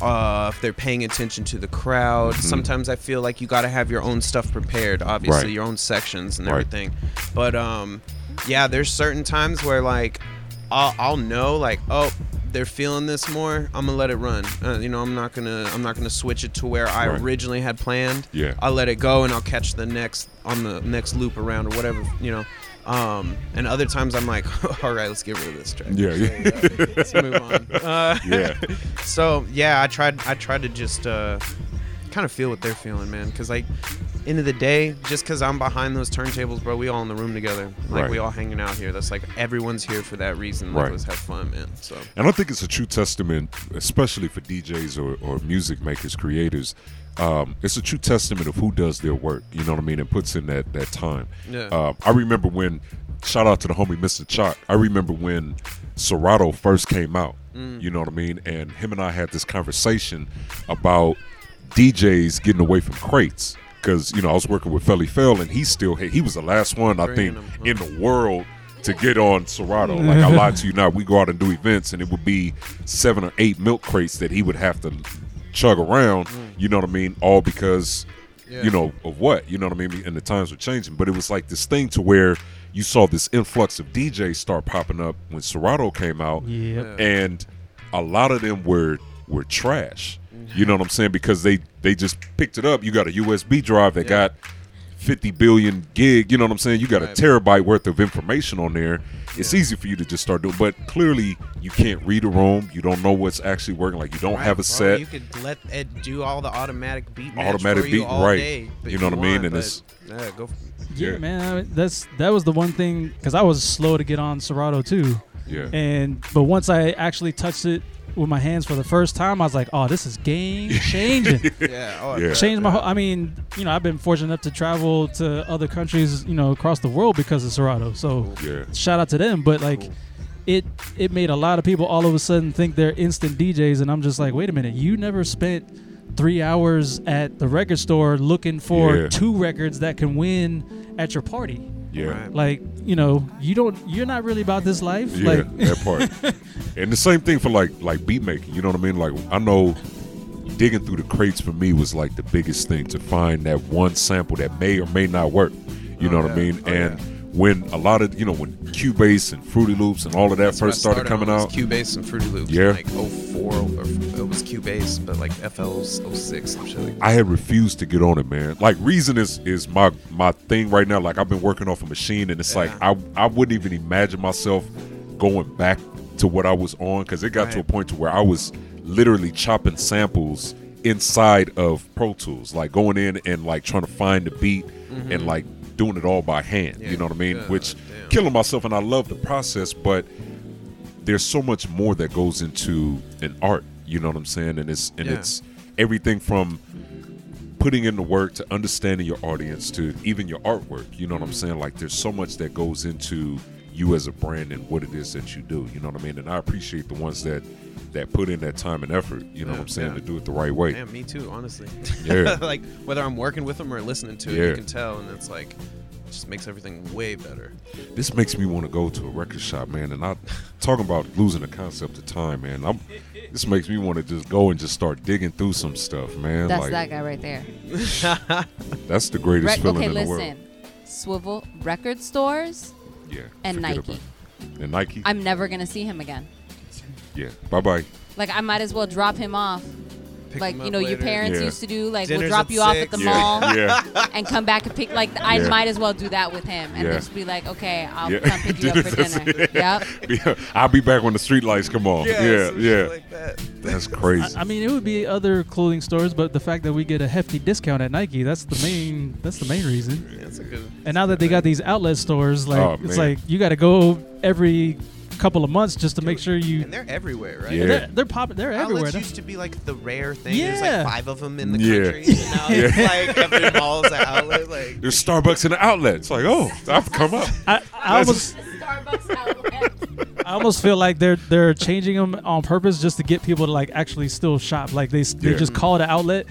Uh, if they're paying attention to the crowd. Mm-hmm. Sometimes I feel like you got to have your own stuff prepared, obviously, right. your own sections and right. everything. But, um, yeah, there's certain times where, like, I'll, I'll know, like, oh, they're feeling this more. I'm going to let it run. Uh, you know, I'm not going to I'm not gonna switch it to where I right. originally had planned. Yeah. I'll let it go, and I'll catch the next on the next loop around or whatever, you know. Um, and other times I'm like, oh, all right, let's get rid of this track. Yeah, yeah. So, uh, let's move on. Uh, yeah. So yeah, I tried. I tried to just uh, kind of feel what they're feeling, man. Because like, end of the day, just because I'm behind those turntables, bro, we all in the room together. Like right. we all hanging out here. That's like everyone's here for that reason. Like, right. Let's have fun, man. So. And I think it's a true testament, especially for D Js or, or music makers, creators. Um, it's a true testament of who does their work, you know what I mean, and puts in that, that time. Yeah. Uh, I remember when, shout out to the homie Mister Chalk, I remember when Serato first came out, mm. you know what I mean, and him and I had this conversation about D Js getting away from crates, because, you know, I was working with Felly Fell, and he still, he was the last one, I think, in the world to get on Serato. Like, I lied to you now, we go out and do events, and it would be seven or eight milk crates that he would have to chug around, mm. you know what I mean, all because yeah. you know of what, you know what I mean, and the times were changing. But it was like this thing to where you saw this influx of D Js start popping up when Serato came out, yep. and a lot of them were were trash, you know what I'm saying, because they they just picked it up. You got a U S B drive that yeah. got fifty billion gig, you know what I'm saying, you got right. a terabyte worth of information on there. It's easy for you to just start doing, but clearly you can't read a room. You don't know what's actually working. Like, you don't right, have a bro, set. You could let it do all the automatic beat, automatic beat, right? Day, you know you what I mean? And it's yeah, go. For, yeah. yeah, man, I, that's that was the one thing, because I was slow to get on Serato too. Yeah. And but once I actually touched it with my hands for the first time, I was like, oh, this is game changing. yeah, oh, yeah. Changed my whole, I mean, you know, I've been fortunate enough to travel to other countries, you know, across the world because of Serato. So yeah. shout out to them. But like cool. it it made a lot of people all of a sudden think they're instant D Js. And I'm just like, wait a minute, you never spent three hours at the record store looking for yeah. two records that can win at your party. Yeah. Like, you know, you don't, you're not really about this life. Yeah, like, that part. And the same thing for like, like beat making, you know what I mean? Like, I know digging through the crates for me was like the biggest thing, to find that one sample that may or may not work. You oh, know yeah. what I mean? Oh, and yeah. when a lot of, you know, when Cubase and Fruity Loops and all of that That's first started, started coming out. Cubase and Fruity Loops. Yeah. Like oh four, or it was Cubase, but like F L oh six. I'm sure. I had refused to get on it, man. Like, Reason is, is my, my thing right now. Like, I've been working off a machine, and it's yeah. like I, I wouldn't even imagine myself going back to what I was on, because it got right. to a point to where I was literally chopping samples inside of Pro Tools. Like, going in and like trying to find the beat mm-hmm. and like doing it all by hand, yeah, you know what I mean? Yeah, Which damn. killing myself, and I love the process, but there's so much more that goes into an art, you know what I'm saying? And it's and yeah. it's everything from putting in the work to understanding your audience to even your artwork, you know what I'm saying? Like, there's so much that goes into you as a brand and what it is that you do, you know what I mean? And I appreciate the ones that that put in that time and effort, you know yeah, what I'm saying, yeah. to do it the right way. Yeah, me too, honestly. Yeah. Like, whether I'm working with them or listening to it, yeah. you can tell, and it's like, it just makes everything way better. This makes me want to go to a record shop, man, and I'm talking about losing the concept of time, man. I'm, this makes me want to just go and just start digging through some stuff, man. That's like, that guy right there. That's the greatest Re- feeling okay, in listen. the world. Okay, listen, Swivel, record stores yeah, and Nike. And Nike? I'm never going to see him again. Yeah, bye-bye. Like, I might as well drop him off pick like, them up you know, later. Your parents yeah. used to do. Like, Dinner's we'll drop you off six. at the yeah. mall yeah. and come back and pick. Like, I yeah. might as well do that with him and yeah. just be like, okay, I'll yeah. come pick you up for dinner. yeah. Yep. Yeah. I'll be back when the street lights come on. Yeah, yeah. yeah. Like that. That's crazy. I, I mean, it would be other clothing stores, but the fact that we get a hefty discount at Nike, that's the main. That's the main reason. Yeah, that's a good. And now that they got these outlet stores, like oh, it's like you got to go every. Couple of months just to Dude, make sure you and they're everywhere, right? Yeah. They're, they're popping. They're outlets everywhere. Outlets used to be like the rare thing. Yeah. There's like five of them in the yeah. country. And now yeah. it's like every mall is an outlet. Like there's Starbucks in the outlet. It's like oh, I've come up. I, I almost Starbucks outlet. I almost feel like they're they're changing them on purpose just to get people to like actually still shop. Like they they yeah. just call it an outlet,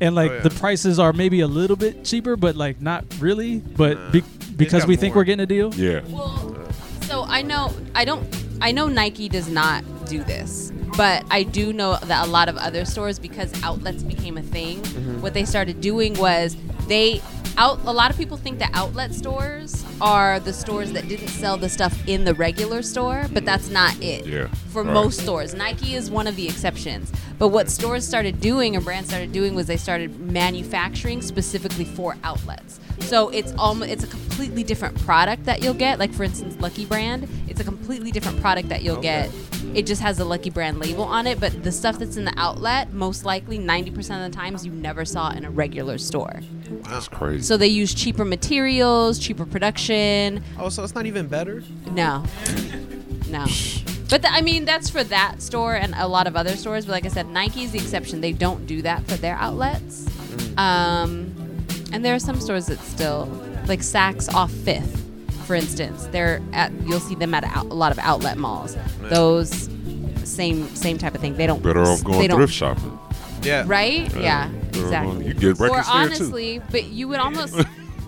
and like oh, yeah. the prices are maybe a little bit cheaper, but like not really. But uh, be, because we more. think we're getting a deal. Yeah. Well, So I know I don't I know Nike does not do this, but I do know that a lot of other stores, because outlets became a thing, mm-hmm. what they started doing was they out a lot of people think that outlet stores are the stores that didn't sell the stuff in the regular store, but that's not it. Yeah. For All most right. stores, Nike is one of the exceptions. But what stores started doing and brands started doing was they started manufacturing specifically for outlets. So it's almost it's a completely different product that you'll get. Like for instance, Lucky Brand, it's a completely different product that you'll okay. get. It just has a Lucky Brand label on it, but the stuff that's in the outlet, most likely ninety percent of the times you never saw in a regular store. Wow. That's crazy. So they use cheaper materials, cheaper production. Oh, so it's not even better? No. No. But the, I mean, that's for that store and a lot of other stores. But like I said, Nike's the exception. They don't do that for their outlets. Um... And there are some stores that still, like Saks off Fifth, for instance. They're at you'll see them at a lot of outlet malls. Man. Those same same type of thing. They don't better off going thrift shopping. Yeah. Right? Yeah. yeah exactly. You get records or honestly, too. But you would almost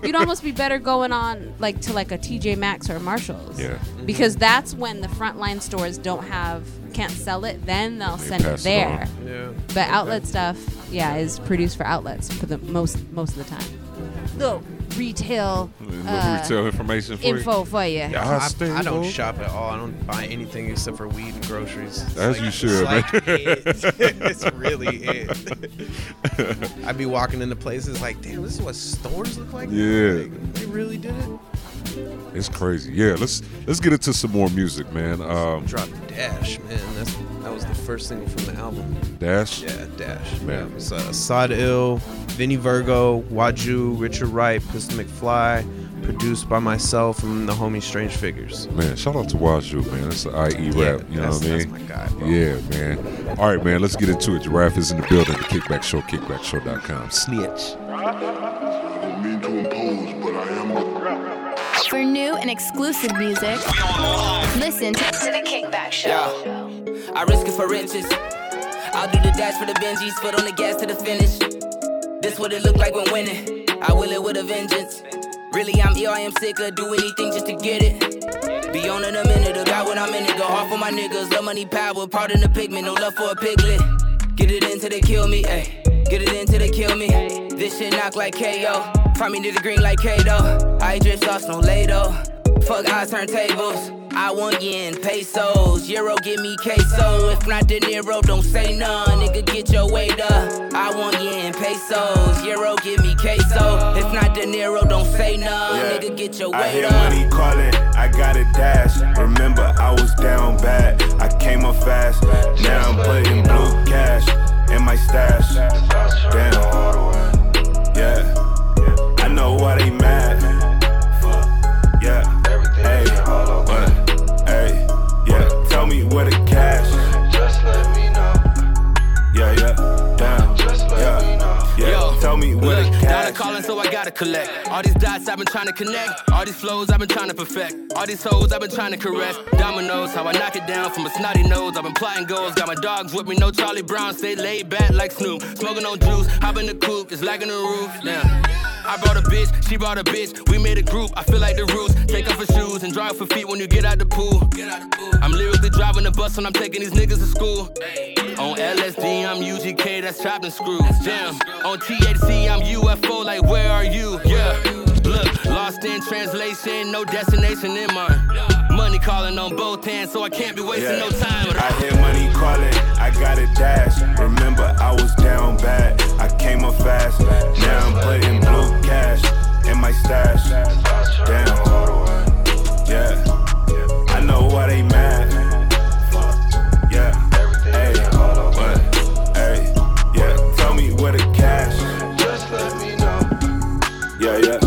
you'd almost be better going on like to like a T J Maxx or Marshalls. Yeah. Mm-hmm. Because that's when the frontline stores don't have can't sell it. Then they'll they send it there. It yeah. But okay. outlet stuff. Yeah, is produced for outlets for the most most of the time. Little retail, uh, retail information for info you. for you. Yeah, I, I, I don't shop at all. I don't buy anything except for weed and groceries. It's As like, you should. It's, like it. It's really it. I'd be walking into places like, damn, this is what stores look like. Yeah, like, they really did it. It's crazy. Yeah, let's let's get into some more music, man. Um, Drop Dash, man. That's that was the first single from the album. Dash? Yeah, Dash. Man. Yeah, it's uh, Sod Ill, Vinnie Virgo, Waju, Richard Wright, Pistol McFly, produced by myself and the homie Strange Figures. Man, shout out to Waju, man. That's an I E yeah, rap, you know what I mean? That's my guy, bro. Yeah, man. All right, man, let's get into it. Giraffe is in the building. The Kickback Show, kickback show dot com. Snitch. I didn't mean to impose, but I am a for new and exclusive music, listen to the Kickback Show. Yo, I risk it for riches. I'll do the dash for the Benjis, foot on the gas to the finish. This what it look like when winning. I will it with a vengeance. Really, I'm E R, I am sick of do anything just to get it. Be on in a minute, or got what I'm in it. Go hard for my niggas, love money, power, pardon the pigment, no love for a piglet. Get it in till they kill me, ayy. Get it in till they kill me. This shit knock like K O. Prime me to the green like Kato. I drip sauce, no Lado. Fuck eyes, turn tables. I want yen, pesos. Euro, give me queso. If not De Niro, don't say none. Nigga, get your weight up. I want yen, pesos. Euro, give me queso. If not De Niro, don't say none. Yeah. Nigga, get your weight up. I hear up. Money calling. I got a dash. Remember, I was down bad. I came up fast. Now I'm putting blue cash in my stash. Damn. Yeah. I know why they mad. Yeah, hey, but, hey, yeah. Tell me where the cash. Just let me know. Yeah, yeah, damn. Just let me know. Yeah, tell me where the cash. Gotta call in, so I gotta collect. All these dots I've been trying to connect. All these flows I've been trying to perfect. All these hoes I've been trying to caress. Dominoes, how I knock it down from a snotty nose. I've been plotting goals. Got my dogs with me, no Charlie Brown. Stay laid back like Snoop. Smoking on juice, hop in the coupe, it's lagging the roof. Damn. I brought a bitch, she brought a bitch. We made a group, I feel like the roots. Take off her shoes and dry off her feet when you get out the pool. I'm lyrically driving the bus when I'm taking these niggas to school. On L S D, I'm U G K, that's chopped and screwed. Jam. On T H C, I'm U F O, like where are you? Yeah. Look, lost in translation, no destination in mine. Money calling on both hands, so I can't be wasting yeah. no time. I hear money calling, I got a dash. Remember, I was down bad. I came up fast. Now I'm putting blue cash in my stash. Damn. Yeah. I know why they mad. Yeah. Hey. What? Hey. Yeah. Tell me where the cash. Just let me know. Yeah, yeah.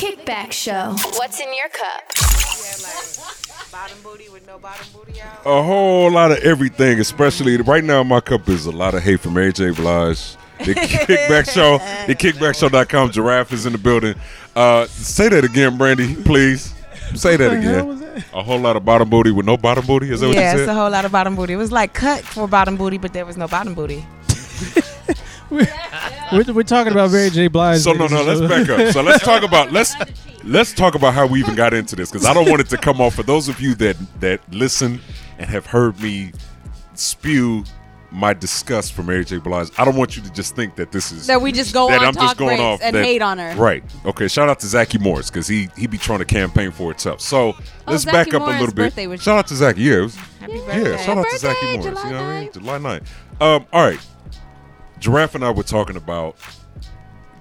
Kickback Show. What's in your cup? Yeah, like bottom booty with no bottom booty out. A whole lot of everything, especially right now. My cup is a lot of hate from A J Blige. The Kickback Show. The Kickback Show dot com. Giraffe is in the building. Uh, say that again, Brandy, please. Say that again. A whole lot of bottom booty with no bottom booty. Is that what you said? Yeah, it's a whole lot of bottom booty. It was like cut for bottom booty, but there was no bottom booty. We're, we're, we're talking about Mary J. Blige. So no, no, let's back up. So let's talk about let's let's talk about how we even got into this, because I don't want it to come off. For those of you that that listen and have heard me spew my disgust for Mary J. Blige, I don't want you to just think that this is that we just go that on I'm talk just going off and that, hate on her. Right? Okay. Shout out to Zachy Morris, because he he be trying to campaign for itself. So let's oh, back up Morris a little bit. Shout you. out to Zachy. Yeah, was, happy yeah. Birthday. Shout out birthday, to Zachy Morris. July you know what I mean? July ninth. Um. All right. Giraffe and I were talking about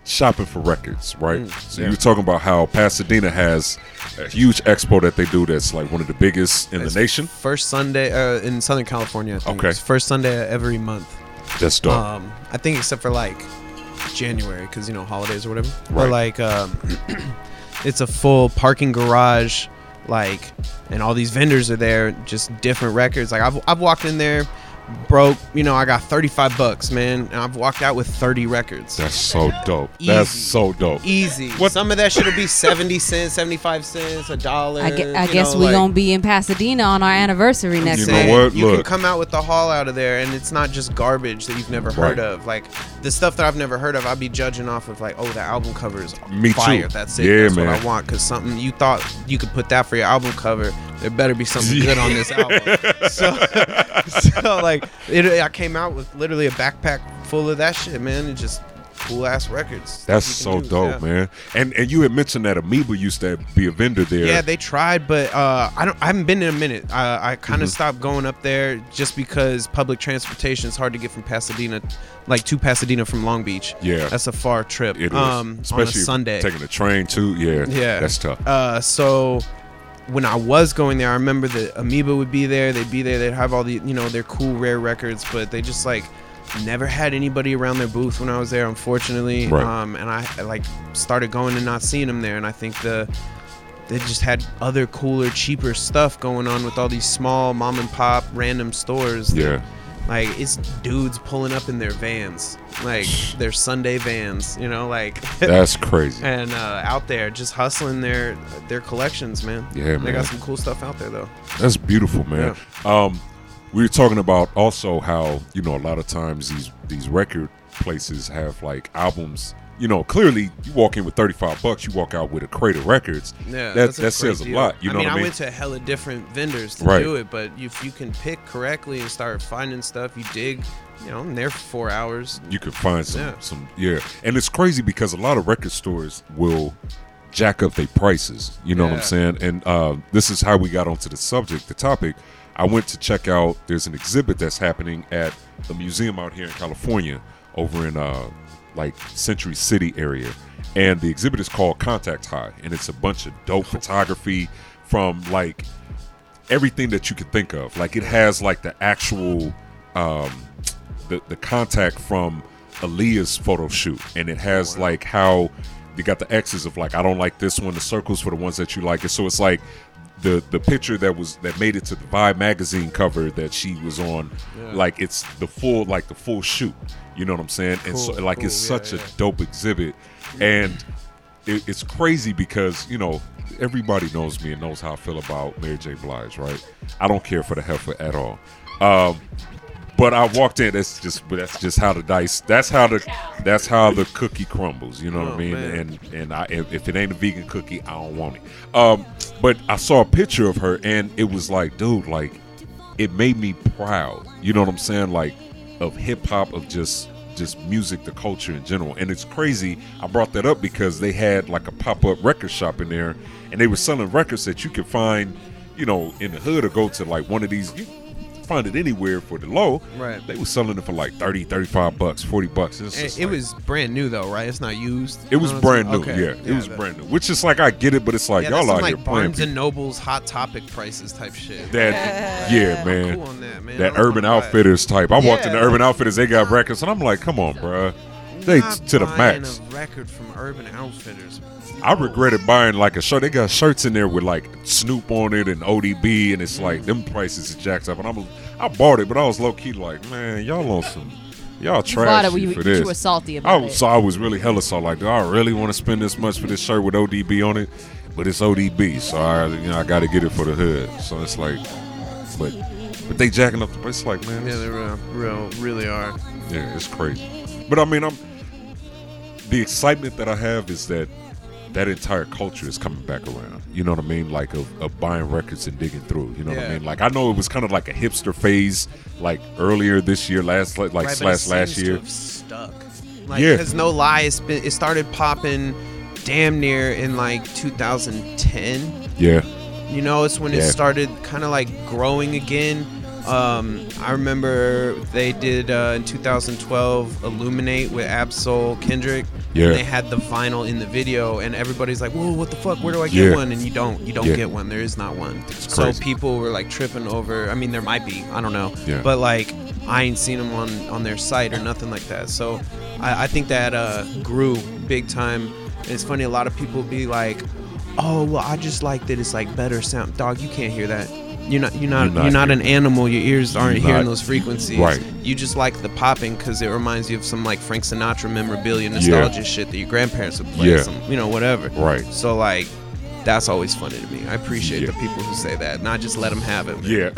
shopping for records, right? Mm, so yeah. you were talking about how Pasadena has a huge expo that they do that's like one of the biggest in that's the nation. First Sunday uh, in Southern California, I think. Okay. It's first Sunday every month. That's dope. Um, I think except for like January, because, you know, holidays or whatever. Right. But like um, it's a full parking garage, like, and all these vendors are there, just different records. Like I've I've walked in there. Broke, you know, I got thirty-five bucks, man, and I've walked out with thirty records. That's so dope. Easy. That's so dope. Easy. What? Some of that should be seventy cents, seventy-five cents, a dollar. I, gu- I guess we're like, going to be in Pasadena on our anniversary next year. You know what? You Look. can come out with the haul out of there, and it's not just garbage that you've never right. heard of. Like, the stuff that I've never heard of, I'd be judging off of, like, oh, the album cover is Me fire. Too. That's it. Yeah, That's man. what I want, because something you thought you could put that for your album cover, there better be something good on this album. So, so like, it, I came out with literally a backpack full of that shit, man. And just cool ass records. That's so use, dope, yeah. man. And and you had mentioned that Amoeba used to be a vendor there. Yeah, they tried, but uh, I don't. I haven't been in a minute. Uh, I kind of mm-hmm. stopped going up there just because public transportation is hard to get from Pasadena, like to Pasadena from Long Beach. Yeah, that's a far trip. It um, is, especially on a Sunday. Taking the train too. Yeah, yeah, that's tough. Uh, so. When I was going there, I remember that Amoeba would be there. They'd be there. They'd have all the, you know, their cool, rare records. But they just, like, never had anybody around their booth when I was there, unfortunately. Right. Um, and I, I, like, started going and not seeing them there. And I think the they just had other cooler, cheaper stuff going on with all these small mom-and-pop random stores. Yeah. That, like, it's dudes pulling up in their vans. Like, their Sunday vans, you know, like. That's crazy. And uh, out there, just hustling their their collections, man. Yeah, they man. They got some cool stuff out there, though. That's beautiful, man. Yeah. Um, we were talking about also how, you know, a lot of times these, these record places have, like, albums. You know, clearly, you walk in with thirty-five bucks, you walk out with a crate of records. Yeah, that that says a lot. You know what I mean? I mean, I went to hella different vendors to right. do it, but if you can pick correctly and start finding stuff, you dig, you know, I'm there for four hours. You can find some, yeah. some, yeah. And it's crazy because a lot of record stores will jack up their prices. You know yeah. what I'm saying? And uh, this is how we got onto the subject, the topic. I went to check out, there's an exhibit that's happening at a museum out here in California over in... Uh, like Century City area, and the exhibit is called Contact High, and it's a bunch of dope photography from like everything that you could think of. Like it has like the actual um the, the contact from Aaliyah's photo shoot, and it has like how you got the X's of like I don't like this one, the circles for the ones that you like it. So it's like the the picture that was that made it to the Vibe magazine cover that she was on, yeah. like it's the full like the full shoot. You know what I'm saying? Cool, and so like cool, it's such yeah, a yeah. dope exhibit, yeah. and it, it's crazy because you know everybody knows me and knows how I feel about Mary J. Blige, right? I don't care for the heifer at all, um, but I walked in. That's just that's just how the dice. That's how the that's how the cookie crumbles. You know oh, what I mean? Man. And and I, if it ain't a vegan cookie, I don't want it. Um, but I saw a picture of her, and it was like, dude, like it made me proud. You know what I'm saying? Like. Of hip hop, of just just music, the culture in general. And it's crazy. I brought that up because they had like a pop-up record shop in there, and they were selling records that you could find, you know, in the hood, or go to like one of these. You find it anywhere for the low. Right. They were selling it for like thirty, thirty-five bucks, forty bucks. It's just it like, was brand new though, right? It's not used. It was brand new. Okay. Yeah, yeah. It was brand new. Which is like, I get it, but it's like, yeah, y'all out like here playing. Barnes and Noble's Hot Topic prices type shit. That, yeah, yeah man. I'm cool on that, man. That Urban Outfitters type. I yeah. walked into Urban Outfitters, they got records, and I'm like, come on, bro. They not to the max. A record from Urban Outfitters. I regretted buying like a shirt. They got shirts in there with like Snoop on it and O D B, and it's like them prices is jacked up. And I'm, I bought it, but I was low key like, man, y'all on some, y'all trash it, you, for this. You were salty about I, it. So I was really hella salty. Like, do I really want to spend this much for this shirt with O D B on it? But it's O D B, so I, you know, I got to get it for the hood. So it's like, but, but they jacking up the price. Like, man, yeah, they real, real, really are. Yeah, it's crazy. But I mean, I'm the excitement that I have is that. That entire culture is coming back around. You know what I mean? Like of, of buying records and digging through. You know yeah. what I mean? Like I know it was kind of like a hipster phase, like earlier this year, last like right, slash last year. To have stuck. Like, yeah, because no lie, it's been, it started popping damn near in like two thousand ten. Yeah. You know, it's when yeah. it started kind of like growing again. Um, I remember they did uh, in two thousand twelve Illuminate with Absol Kendrick. Yeah. And they had the vinyl in the video, and everybody's like, whoa, what the fuck? Where do I get yeah. one? And you don't, you don't yeah. get one. There is not one. It's so crazy. People were like tripping over. I mean, there might be. I don't know. Yeah. But like, I ain't seen them on, on their site or nothing like that. So I, I think that uh, grew big time. And it's funny, a lot of people be like, oh, well, I just like that it's like better sound. Dog, you can't hear that. You're not, you're not, you're not, you're not an animal. Your ears aren't hearing those frequencies. Right. You just like the popping because it reminds you of some like Frank Sinatra memorabilia, nostalgia yeah. shit that your grandparents would play. Yeah. Some, you know, whatever. Right. So like, that's always funny to me. I appreciate yeah. the people who say that, not just let them have it. Man. Yeah.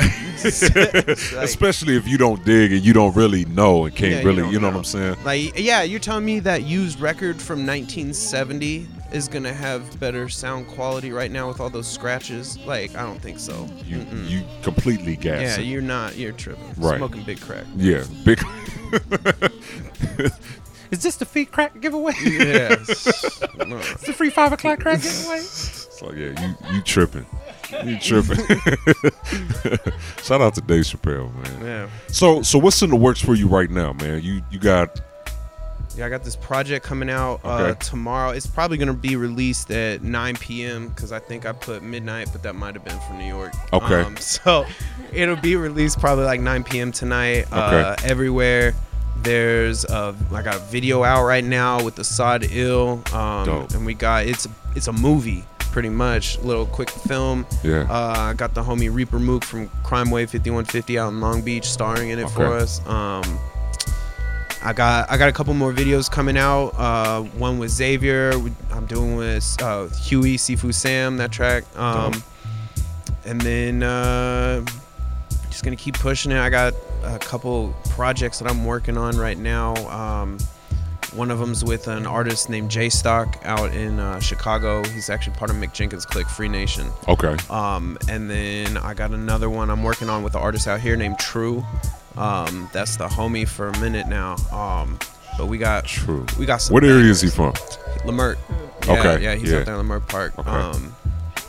Like, especially if you don't dig and you don't really know and can't yeah, really, you, you know, know what I'm saying? Like, yeah, you're telling me that used record from nineteen seventy is going to have better sound quality right now with all those scratches? Like, I don't think so. You Mm-mm. you completely gassed. Yeah, you're not. You're tripping. Right. Smoking big crack. Yeah, big. Is this the free crack giveaway? Yeah. No. It's the free five o'clock crack giveaway? So, yeah, you, you tripping. You tripping. Shout out to Dave Chappelle, man. Yeah. So, so what's in the works for you right now, man? You, you got... Yeah, I got this project coming out uh, okay. tomorrow. It's probably going to be released at nine p.m. because I think I put midnight, but that might have been for New York. Okay. Um, so it'll be released probably like nine p.m. tonight. Uh, okay. Everywhere. There's a, I got a video out right now with Asad Il. Um, Dope. And we got, it's, it's a movie pretty much, little quick film. Yeah. Uh, I got the homie Reaper Mook from Crime Wave fifty-one fifty out in Long Beach starring in it okay. for us. Um, I got I got a couple more videos coming out. Uh, one with Xavier. I'm doing with uh, Huey, Sifu Sam, that track. Um, and then uh, just going to keep pushing it. I got a couple projects that I'm working on right now. Um, one of them's with an artist named Jay Stock out in uh, Chicago. He's actually part of Mick Jenkins' clique, Free Nation. Okay. Um, and then I got another one I'm working on with an artist out here named True. Um, that's the homie for a minute now. Um, but we got True. We got some. What area is he from? Leimert. Yeah, okay. Yeah, he's yeah. out there in Leimert Park. Okay. Um,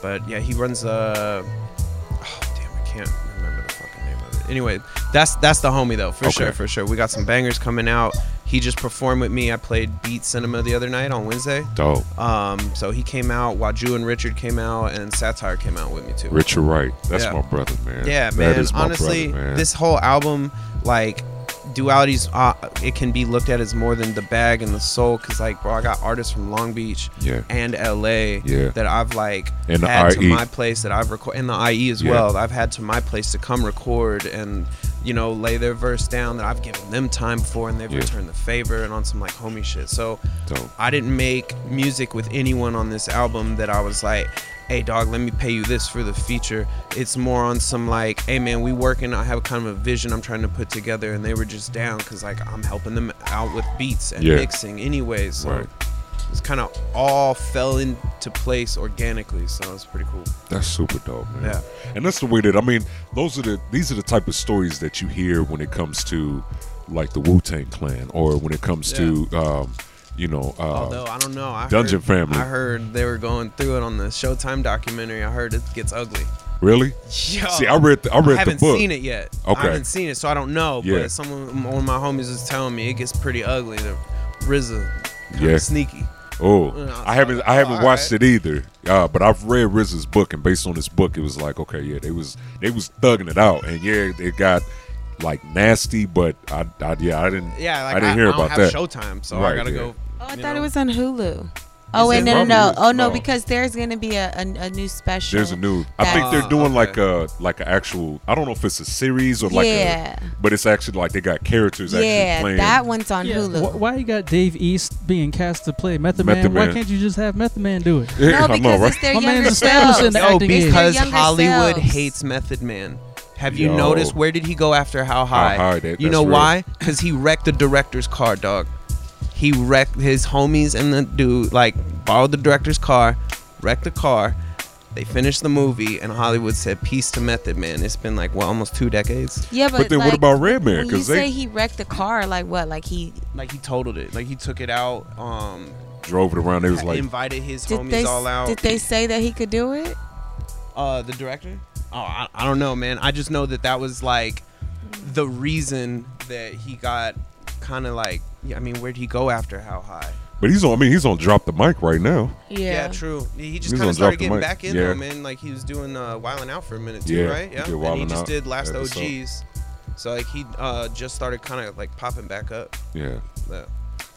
but yeah, he runs uh oh damn, I can't remember the fucking name of it. Anyway, that's that's the homie though, for okay. sure, for sure. We got some bangers coming out. He just performed with me. I played Beat Cinema the other night on Wednesday. Dope. Um, so he came out. Waju and Richard came out, and Satire came out with me too. Richard Wright, that's yeah. my brother, man. Yeah, that man. Is my Honestly, brother, man. This whole album, like, Duality's, uh, it can be looked at as more than the bag and the soul, because like, bro, I got artists from Long Beach yeah. and L A yeah. that I've like and had to my place that I've recorded, and the I E as yeah. well. I've had to my place to come record and. You know, lay their verse down that I've given them time for, and they've yeah. returned the favor and on some like homie shit. So Dope. I didn't make music with anyone on this album that I was like, hey dog, let me pay you this for the feature. It's more on some like, hey man, we working, I have kind of a vision I'm trying to put together, and they were just down because like I'm helping them out with beats and yeah. mixing anyways. So. Right. it's kind of all fell into place organically, so it's pretty cool. That's super dope, man. Yeah, and that's the way that I mean. Those are the these are the type of stories that you hear when it comes to like the Wu-Tang Clan, or when it comes yeah. to um, you know. Uh, Although I don't know, I Dungeon heard, Family. I heard they were going through it on the Showtime documentary. I heard it gets ugly. Really? Yo, See, I read the I read I the book. I haven't seen it yet. Okay. I haven't seen it, so I don't know. Yeah. But someone, one of my homies was telling me it gets pretty ugly. The R Z A, kind yeah. of sneaky. Oh, you know, I haven't like, I haven't oh, watched right. it either. Uh, but I've read R Z A's book, and based on his book, it was like, okay, yeah, they was they was thugging it out, and yeah, it got like nasty. But I, I yeah, I didn't yeah, like, I didn't I, hear I don't about have that. Showtime, so right, I gotta yeah. go. Oh, I thought know. it was on Hulu. Oh wait, no, no, no! Oh no, because there's gonna be a, a, a new special. There's a new. I think they're doing like a like an actual. I don't know if it's a series or like. Yeah. A, but it's actually like they got characters actually yeah, playing. Yeah, that one's on yeah. Hulu. Why you got Dave East being cast to play Method Man? Method Man? Why can't you just have Method Man do it? No, because know, right? it's their My younger self. No, oh, because Hollywood selves. hates Method Man. Have you Yo. noticed where did he go after How High? How high that, you know real. why? Because he wrecked the director's car, dog. He wrecked his homies and the dude, like, borrowed the director's car, wrecked the car. They finished the movie, and Hollywood said, peace to Method Man. It's been, like, what, almost two decades? Yeah, but, but then like, what about Redman? Because they say he wrecked the car, like what? Like, he... Like, he totaled it. Like, he took it out, um... drove it around. It was like... Invited his homies they, all out. Did they say that he could do it? Uh, the director? Oh, I, I don't know, man. I just know that that was, like, the reason that he got kind of, like... Yeah, I mean, where'd he go after How High? But he's on. I mean, he's on Drop the Mic right now. Yeah, yeah, true. He just kind of started getting back in yeah. though, man. Like he was doing uh, Wildin' Out for a minute too, yeah, right? Yeah, he and he just out. did Last yeah, O Gs. So like he uh, just started kind of like popping back up. Yeah. yeah.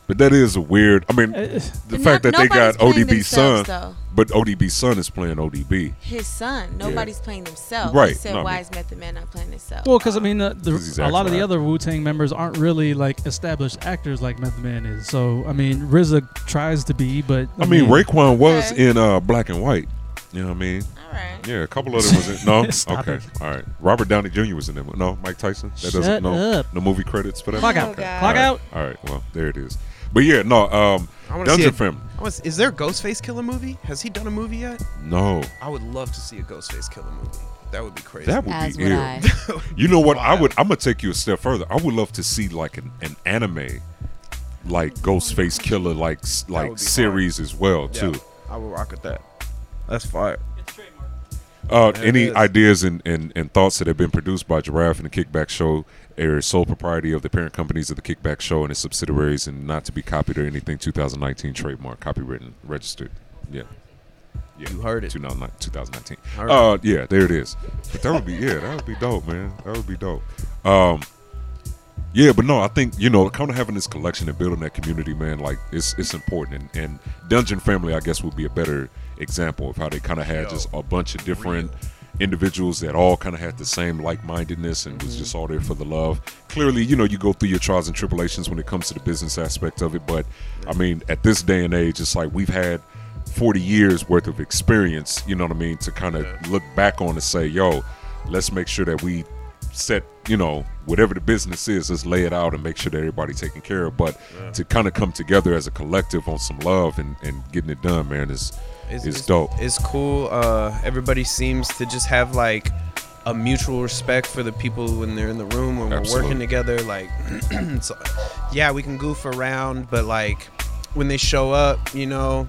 But that is a weird. I mean, the fact that they got O D B's son, though. But O D B's son is playing O D B. His son. Nobody's yeah. playing themselves. Right. He said, no, why I mean, is Method Man not playing himself? Well, because I mean, uh, the, a lot of the other Wu-Tang members aren't really like established actors like Method Man is. So I mean, R Z A tries to be, but I, I mean, mean, Raekwon was okay. in uh, Black and White. You know what I mean? All right. Yeah, a couple others was in. No? Okay. It. All right. Robert Downey Junior was in there. No, Mike Tyson. That Shut doesn't. No. Up. No movie credits for that. Clock out. Okay. Clock out. All right. Well, there it is. But yeah, no, um, Dungeon Family. Is there a Ghostface Killer movie? Has he done a movie yet? No. I would love to see a Ghostface Killer movie. That would be crazy. That would As be ill. You know what? Wild. I would. I'm gonna take you a step further. I would love to see like an, an anime, like Ghostface Killer, like like series hard. as well yeah, too. I would rock with that. That's fire. Uh, any ideas and, and, and thoughts that have been produced by Giraph and the Kickback Show are sole propriety of the parent companies of the Kickback Show and its subsidiaries and not to be copied or anything. two thousand nineteen trademark, copywritten, registered. Yeah. yeah. You heard it. twenty nineteen Heard uh, it. Yeah, there it is. But that would be, yeah, that would be dope, man. That would be dope. Um, yeah, but no, I think, you know, kind of having this collection and building that community, man, like, it's, it's important. And, and Dungeon Family, I guess, would be a better example of how they kind of had Yo, just a bunch of different real. individuals that all kind of had the same like-mindedness and mm-hmm. was just all there for the love. Clearly, you know, you go through your trials and tribulations when it comes to the business aspect of it, but I mean, at this day and age, it's like we've had forty years worth of experience, you know what I mean, to kind of yeah. look back on and say, yo, let's make sure that we set, you know, whatever the business is, let's lay it out and make sure that everybody's taken care of. But yeah. to kind of come together as a collective on some love and, and getting it done, man, is It's, it's dope. It's, it's cool. Uh, everybody seems to just have like a mutual respect for the people when they're in the room when Absolutely. we're working together. Like, so, yeah, we can goof around, but like when they show up, you know,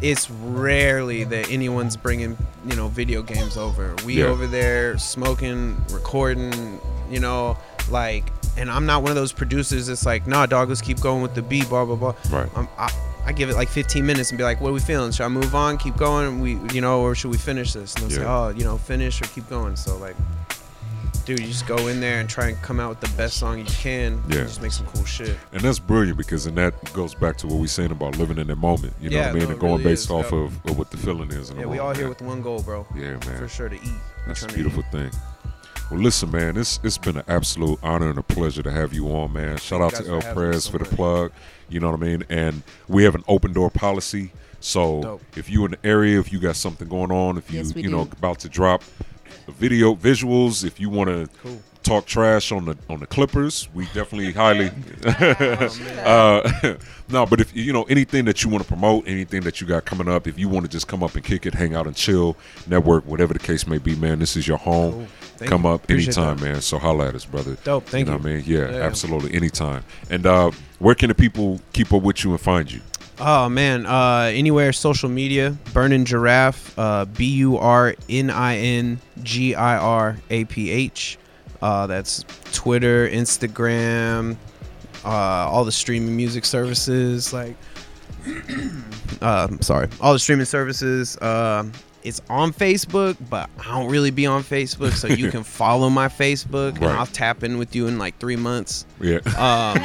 it's rarely that anyone's bringing, you know, video games over. We yeah. over there smoking, recording, you know, like, and I'm not one of those producers that's like, nah, dog, let's keep going with the beat, blah, blah, blah. Right. I'm, I, I give it like fifteen minutes and be like, what are we feeling? Should I move on, keep going? We, you know, or should we finish this? And they'll yeah. say, oh, you know, finish or keep going. So like, dude, you just go in there and try and come out with the best song you can. Yeah. And just make some cool shit. And that's brilliant because and that goes back to what we were saying about living in the moment. You know yeah, what I mean? No, and going really based is, off of, of what the feeling is. In yeah, the we moment, all here man. with one goal, bro. Yeah, man. For sure, to eat. That's a beautiful thing. Well, listen, man, it's it's been an absolute honor and a pleasure to have you on, man. Shout out to El Prez for the plug. You know what I mean? And we have an open door policy. So Dope. if you in the area, if you got something going on, if you yes, you do. know about to drop a video, visuals, if you want to cool. talk trash on the on the Clippers. We definitely highly uh, no, but if you know anything that you want to promote, anything that you got coming up, if you want to just come up and kick it, hang out and chill, network, whatever the case may be, man, this is your home. Cool. Come you. Up Appreciate anytime, that. Man. So holla at us, brother. Dope. Thank you. You know what I mean? Yeah, yeah, absolutely. Anytime. And uh, where can the people keep up with you and find you? Oh, man. Uh, anywhere social media, Burnin' Giraph, uh, B U R N I N G I R A P H. Uh, that's Twitter, Instagram, uh, all the streaming music services. Like, uh, sorry, all the streaming services. Uh, it's on Facebook, but I don't really be on Facebook, so you can follow my Facebook, right. And I'll tap in with you in like three months. Yeah. Um,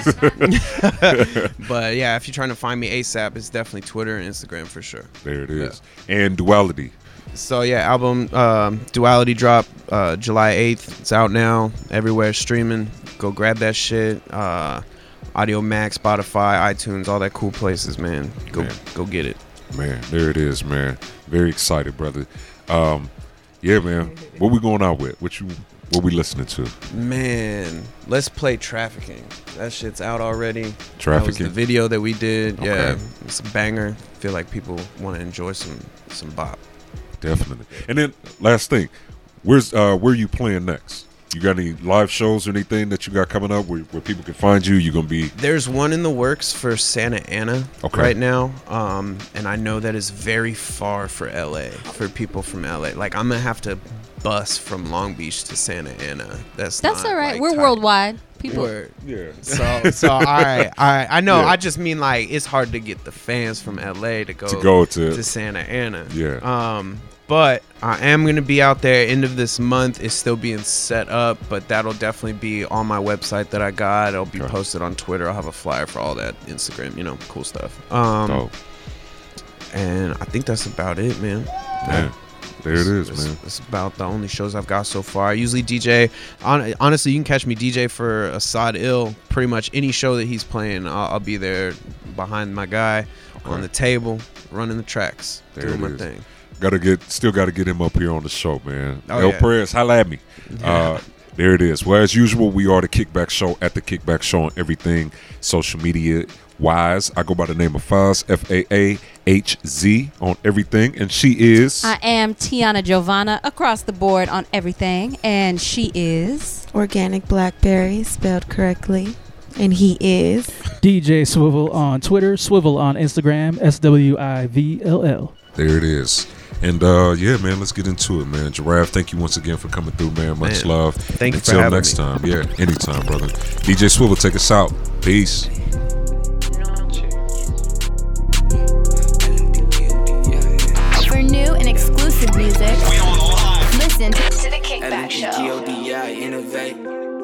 but yeah, if you're trying to find me ASAP, it's definitely Twitter and Instagram for sure. There it is. Yeah. And Duality. So yeah, album um, Duality drop uh, July eighth. It's out now. Everywhere streaming. Go grab that shit. Uh, Audio Mac, Spotify, iTunes, all that cool places, man. Go, man. Go get it. Man, there it is, man. Very excited, brother. Um, yeah, man. What we going out with? What you? What we listening to? Man, let's play Trafficking. That shit's out already. Trafficking. That was the video that we did. Okay. Yeah, it's a banger. Feel like people want to enjoy some some bop. Definitely. And then last thing, where's uh, where are you playing next? You got any live shows or anything that you got coming up where, where people can find you? You gonna be? There's one in the works for Santa Ana okay. right now, um, and I know that is very far for L A for people from L A. Like I'm gonna have to bus from Long Beach to Santa Ana. That's that's not, all right. Like, we're tight. Worldwide. People. We're, yeah. So so all right, all right. I know. Yeah. I just mean like it's hard to get the fans from L A to go to go to, to Santa Ana. Yeah. Um. But I am going to be out there end of this month. It's still being set up, but that'll definitely be on my website that I got. It'll be okay. posted on Twitter. I'll have a flyer for all that, Instagram, you know, cool stuff. Um, oh. And I think that's about it, man. Man. Like, there it is, it's, man. It's about the only shows I've got so far. I usually D J. On, honestly, you can catch me D J for Asad Ill. Pretty much any show that he's playing, I'll, I'll be there behind my guy okay. on the table, running the tracks, there doing my is. Thing. Gotta get, still gotta get him up here on the show, man. Oh, El yeah. Prez, holla at me. Yeah. Uh, there it is. Well, as usual, we are the Kickback Show at the Kickback Show on everything social media wise. I go by the name of Faz, F A A H Z on everything, and she is. I am Tiana Giovanna across the board on everything, and she is Organic Blackberry spelled correctly. And he is D J Swivel on Twitter, Swivel on Instagram, S W I V L L. There it is. And, uh, yeah, man, let's get into it, man. Giraph, thank you once again for coming through, man. Much man, love. Thank Until you for having next me. Time. Yeah, anytime, brother. D J Swivel, take us out. Peace. For new and exclusive music, we on live. Listen to the Kickback Show. L G G O D I, innovate.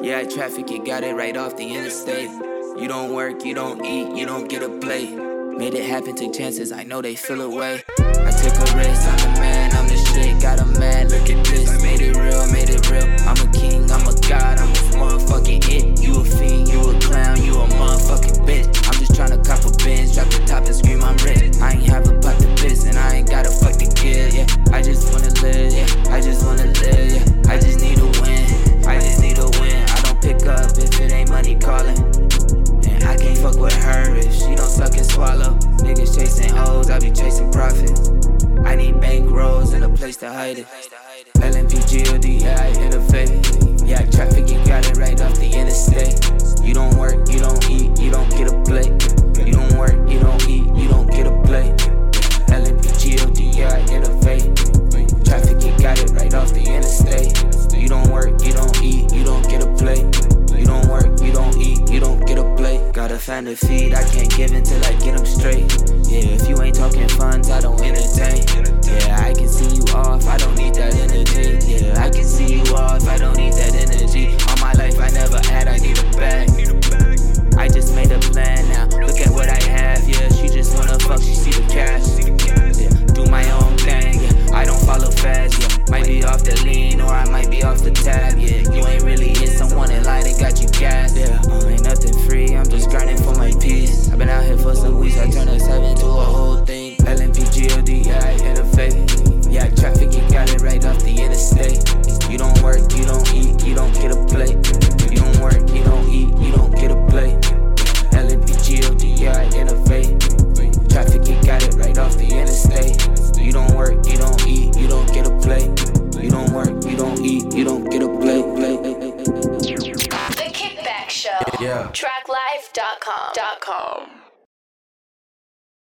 Yeah, traffic, you got it right off the interstate. You don't work, you don't eat, you don't get a plate. Made it happen, took chances, I know they feel away. I took a risk, I'm the man, I'm the shit. Got a man, look at this. Made it real, made it real. I'm a king, I'm a god, I'm a motherfucking it. You a fiend, you a clown, you a motherfucking bitch. I'm just tryna cop a bench, drop the top and scream I'm rich. I ain't have a pot to piss and I ain't gotta fuck the kid, yeah. I just wanna live, yeah, I just wanna live, yeah. I just need a win, I just need a win. I don't pick up if it ain't money calling. I can't fuck with her if she don't suck and swallow. Niggas chasing hoes, I be chasing profits. I need bank rolls and a place to hide it. L M P G O D I, innovate. Yeah, traffic, you got it right off the interstate. You don't work, you don't eat, you don't get a plate. You don't work, you don't eat, you don't get a plate. L M P G O D I, innovate. Traffic, you got it right off the interstate. You don't work, you don't eat, you don't get a plate. You don't work, you don't eat, you don't get a plate. Gotta find a feed, I can't give until I get them straight. Yeah, if you ain't talking funds, I don't entertain. Yeah, I can see you off, I don't need that energy. Yeah, I can see you off, I don't need that energy. All my life I never had, I need a bag. I just made a plan now, look at what I have. Yeah, she just wanna fuck, she see the cash. Yeah, do my own thing, yeah, I don't follow fast. Yeah, might be off the lean or I might be off the tab. Yeah, you ain't really in someone in line and got you gas. Yeah, uh, ain't nothing free, I'm just grinding for my peace. I've been out here for some weeks, I turned a seven to a whole thing. L M P G O D I, innovate. Yeah, traffic, you got yeah. track life dot com.